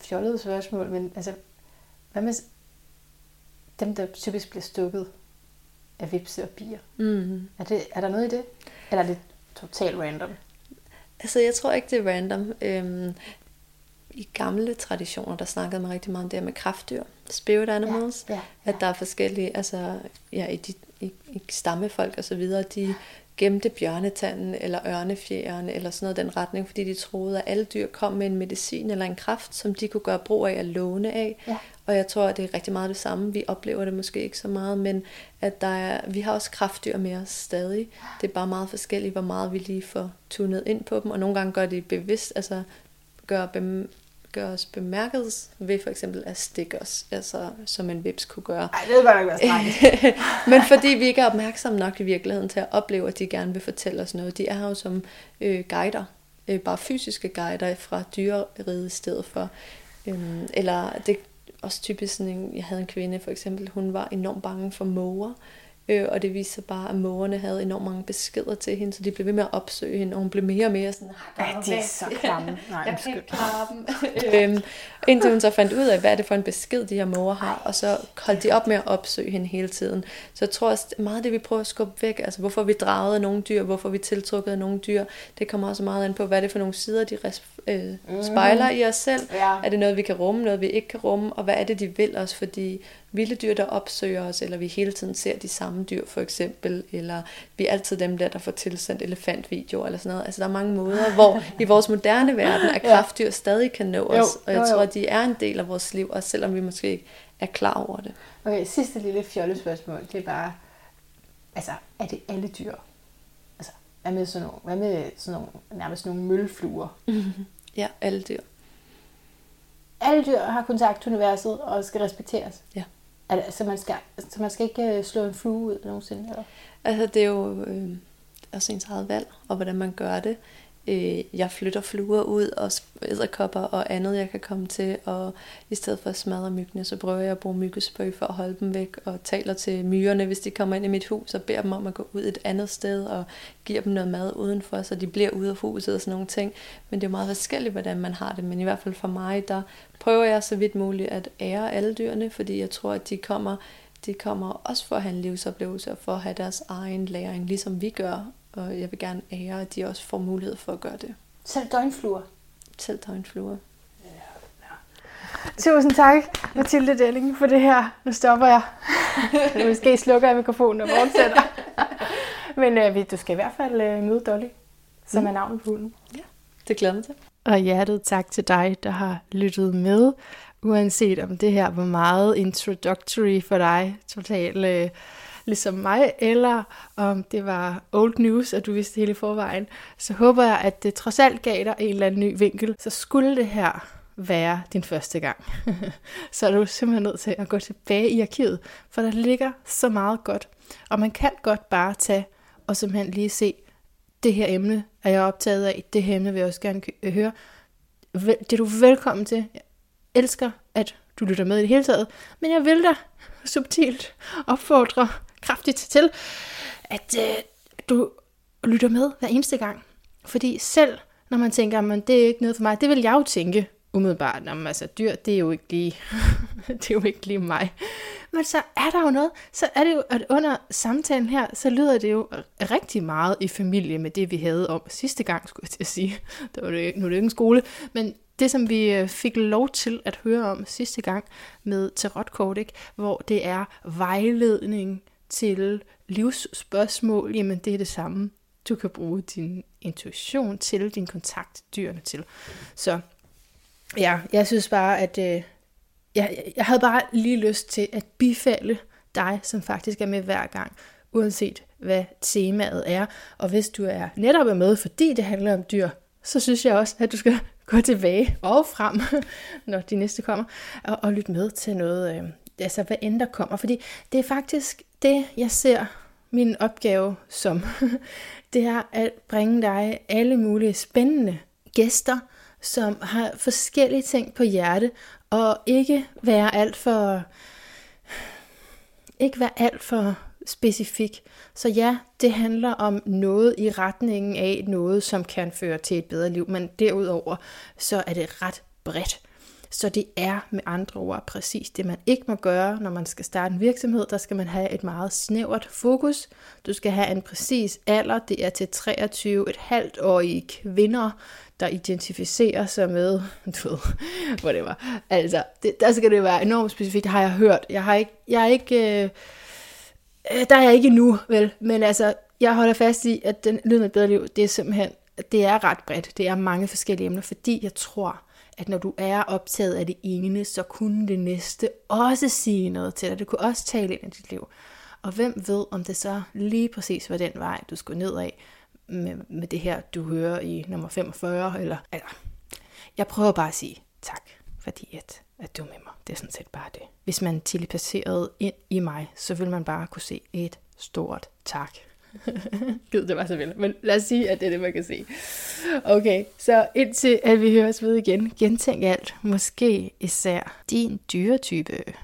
fjollede spørgsmål, men altså, hvad med dem, der typisk bliver stukket af vipse og bier? Mm. Er, det, er der noget i det? Eller er det totalt random? Altså, jeg tror ikke, det er random. Øhm, I gamle traditioner, der snakkede man rigtig meget om det her med kraftdyr, spirit animals, ja, ja, ja. At der er forskellige, altså ja, i, de, i, i stammefolk og så videre, de gemte bjørnetanden eller ørnefjeren eller sådan noget i den retning, fordi de troede, at alle dyr kom med en medicin eller en kraft, som de kunne gøre brug af og låne af. Ja. Og jeg tror, at det er rigtig meget det samme. Vi oplever det måske ikke så meget, men at der er, vi har også kraftdyr med os stadig. Det er bare meget forskelligt, hvor meget vi lige får tunet ind på dem, og nogle gange gør det bevidst, altså gør dem gør os bemærket ved for eksempel at stikke os, altså som en vips kunne gøre. Nej, det vil bare ikke være snakket. Men fordi vi ikke er opmærksomme nok i virkeligheden til at opleve, at de gerne vil fortælle os noget. De er jo som øh, guider, øh, bare fysiske guider fra dyreriget i stedet for. Øhm, eller det er også typisk sådan en, jeg havde en kvinde for eksempel, hun var enormt bange for måger. Øh, og det viste sig bare, at mågerne havde enormt mange beskeder til hende, så de blev ved med at opsøge hende, og hun blev mere og mere sådan, nej, ja, de er så klamme. Nej, jeg kan ikke klare dem. øhm, indtil hun så fandt ud af, hvad er det for en besked, de her måger har, og så holdt de op med at opsøge hende hele tiden. Så jeg tror også, meget af det, vi prøver at skubbe væk, altså hvorfor vi dragede nogle dyr, hvorfor vi tiltrukkede nogle dyr, det kommer også meget an på, hvad er det for nogle sider, de resp- øh, spejler mm. i os selv. Ja. Er det noget, vi kan rumme, noget vi ikke kan rumme, og hvad er det, de vil os, fordi vilde dyr, der opsøger os, eller vi hele tiden ser de samme dyr for eksempel, eller vi er altid dem der, der får tilsendt elefantvideoer eller sådan noget. Altså der er mange måder, hvor i vores moderne verden, at kraftdyr stadig kan nå os, jo, og jeg jo, tror, jo. at de er en del af vores liv, også selvom vi måske ikke er klar over det. Okay, sidste lille fjollespørgsmål, det er bare, altså er det alle dyr? Altså hvad med sådan nogle, hvad med sådan nogle, nærmest nogle møllefluer? Ja, alle dyr. Alle dyr har kontakt til universet og skal respekteres? Ja. Altså, man skal, så man skal ikke slå en flue ud nogensinde? Eller? Altså, det er jo øh, også ens eget valg, og hvordan man gør det. Øh, jeg flytter fluer ud, og edderkopper og andet, jeg kan komme til. Og i stedet for at smadre myggene, så prøver jeg at bruge myggespøg for at holde dem væk. Og taler til myrerne, hvis de kommer ind i mit hus, og beder dem om at gå ud et andet sted. Og giver dem noget mad udenfor, så de bliver ude af huset og sådan nogle ting. Men det er jo meget forskelligt, hvordan man har det. Men i hvert fald for mig, der prøver jeg så vidt muligt at ære alle dyrene, fordi jeg tror, at de kommer, de kommer også for at have en livsoplevelse og for at have deres egen læring, ligesom vi gør. Og jeg vil gerne ære, at de også får mulighed for at gøre det. Selv døgnfluer? Selv døgnfluer. Ja, ja. Tusind tak, Mathilde Denning, for det her. Nu stopper jeg. Måske slukker jeg mikrofonen og fortsætter. Men øh, du skal i hvert fald øh, møde Dolly, som mm. er navnet på hunden. Ja, det glæder mig til. Og hjertet tak til dig, der har lyttet med. Uanset om det her var meget introductory for dig, totalt øh, ligesom mig, eller om det var old news, og du vidste hele forvejen, så håber jeg, at det trods alt gav dig en eller anden ny vinkel. Så skulle det her være din første gang, så er du simpelthen nødt til at gå tilbage i arkivet, for der ligger så meget godt. Og man kan godt bare tage og simpelthen lige se, det her emne er jeg optaget af, det her emne vil jeg også gerne høre. Det er du velkommen til. Jeg elsker, at du lytter med i det hele taget, men jeg vil da subtilt opfordre kraftigt til, at øh, du lytter med hver eneste gang. Fordi selv når man tænker, man det er ikke noget for mig, det vil jeg jo tænke umiddelbart. Jamen, altså dyr, det er jo ikke lige, det er jo ikke lige mig. Men så er der jo noget, så er det jo, at under samtalen her, så lyder det jo rigtig meget i familie med det, vi havde om sidste gang, skulle jeg til at sige. Det var det, nu er det jo ikke en skole, men det, som vi fik lov til at høre om sidste gang med tarotkort, ikke? Hvor det er vejledning til livsspørgsmål, jamen det er det samme. Du kan bruge din intuition til, din kontakt dyrene til. Så ja, jeg synes bare, at øh, jeg, jeg havde bare lige lyst til at bifalde dig, som faktisk er med hver gang, uanset hvad temaet er. Og hvis du er netop er med, fordi det handler om dyr, så synes jeg også, at du skal gå tilbage og frem, når de næste kommer, og, og lytte med til noget, øh, altså hvad end der kommer. Fordi det er faktisk det, jeg ser min opgave som, det er at bringe dig alle mulige spændende gæster, som har forskellige ting på hjerte, og ikke være alt for, ikke være alt for specifik. Så ja, det handler om noget i retningen af noget, som kan føre til et bedre liv, men derudover, så er det ret bredt. Så det er med andre ord præcis det, man ikke må gøre, når man skal starte en virksomhed. Der skal man have et meget snævert fokus. Du skal have en præcis alder. Det er til treogtyve komma fem-årige kvinder, der identificerer sig med, du ved, whatever. Altså, det, der skal det være enormt specifikt, det har jeg hørt. Jeg har ikke, jeg er ikke, øh, der er jeg ikke endnu, vel. Men altså, jeg holder fast i, at den lyden af et bedre liv, det er simpelthen, det er ret bredt. Det er mange forskellige emner, fordi jeg tror, at når du er optaget af det ene, så kunne det næste også sige noget til dig. Det kunne også tale ind i dit liv. Og hvem ved, om det så lige præcis var den vej, du skulle ned af med, med det her, du hører i nummer femogfyrre. Eller, eller. Jeg prøver bare at sige tak, fordi at, at du er med mig. Det er sådan set bare det. Hvis man telepasserede ind i mig, så ville man bare kunne se et stort tak. Gud, det var så vel. Men lad os sige, at det er det, man kan se. Okay, så indtil at vi høres ved igen, gentænk alt. Måske især din dyretype.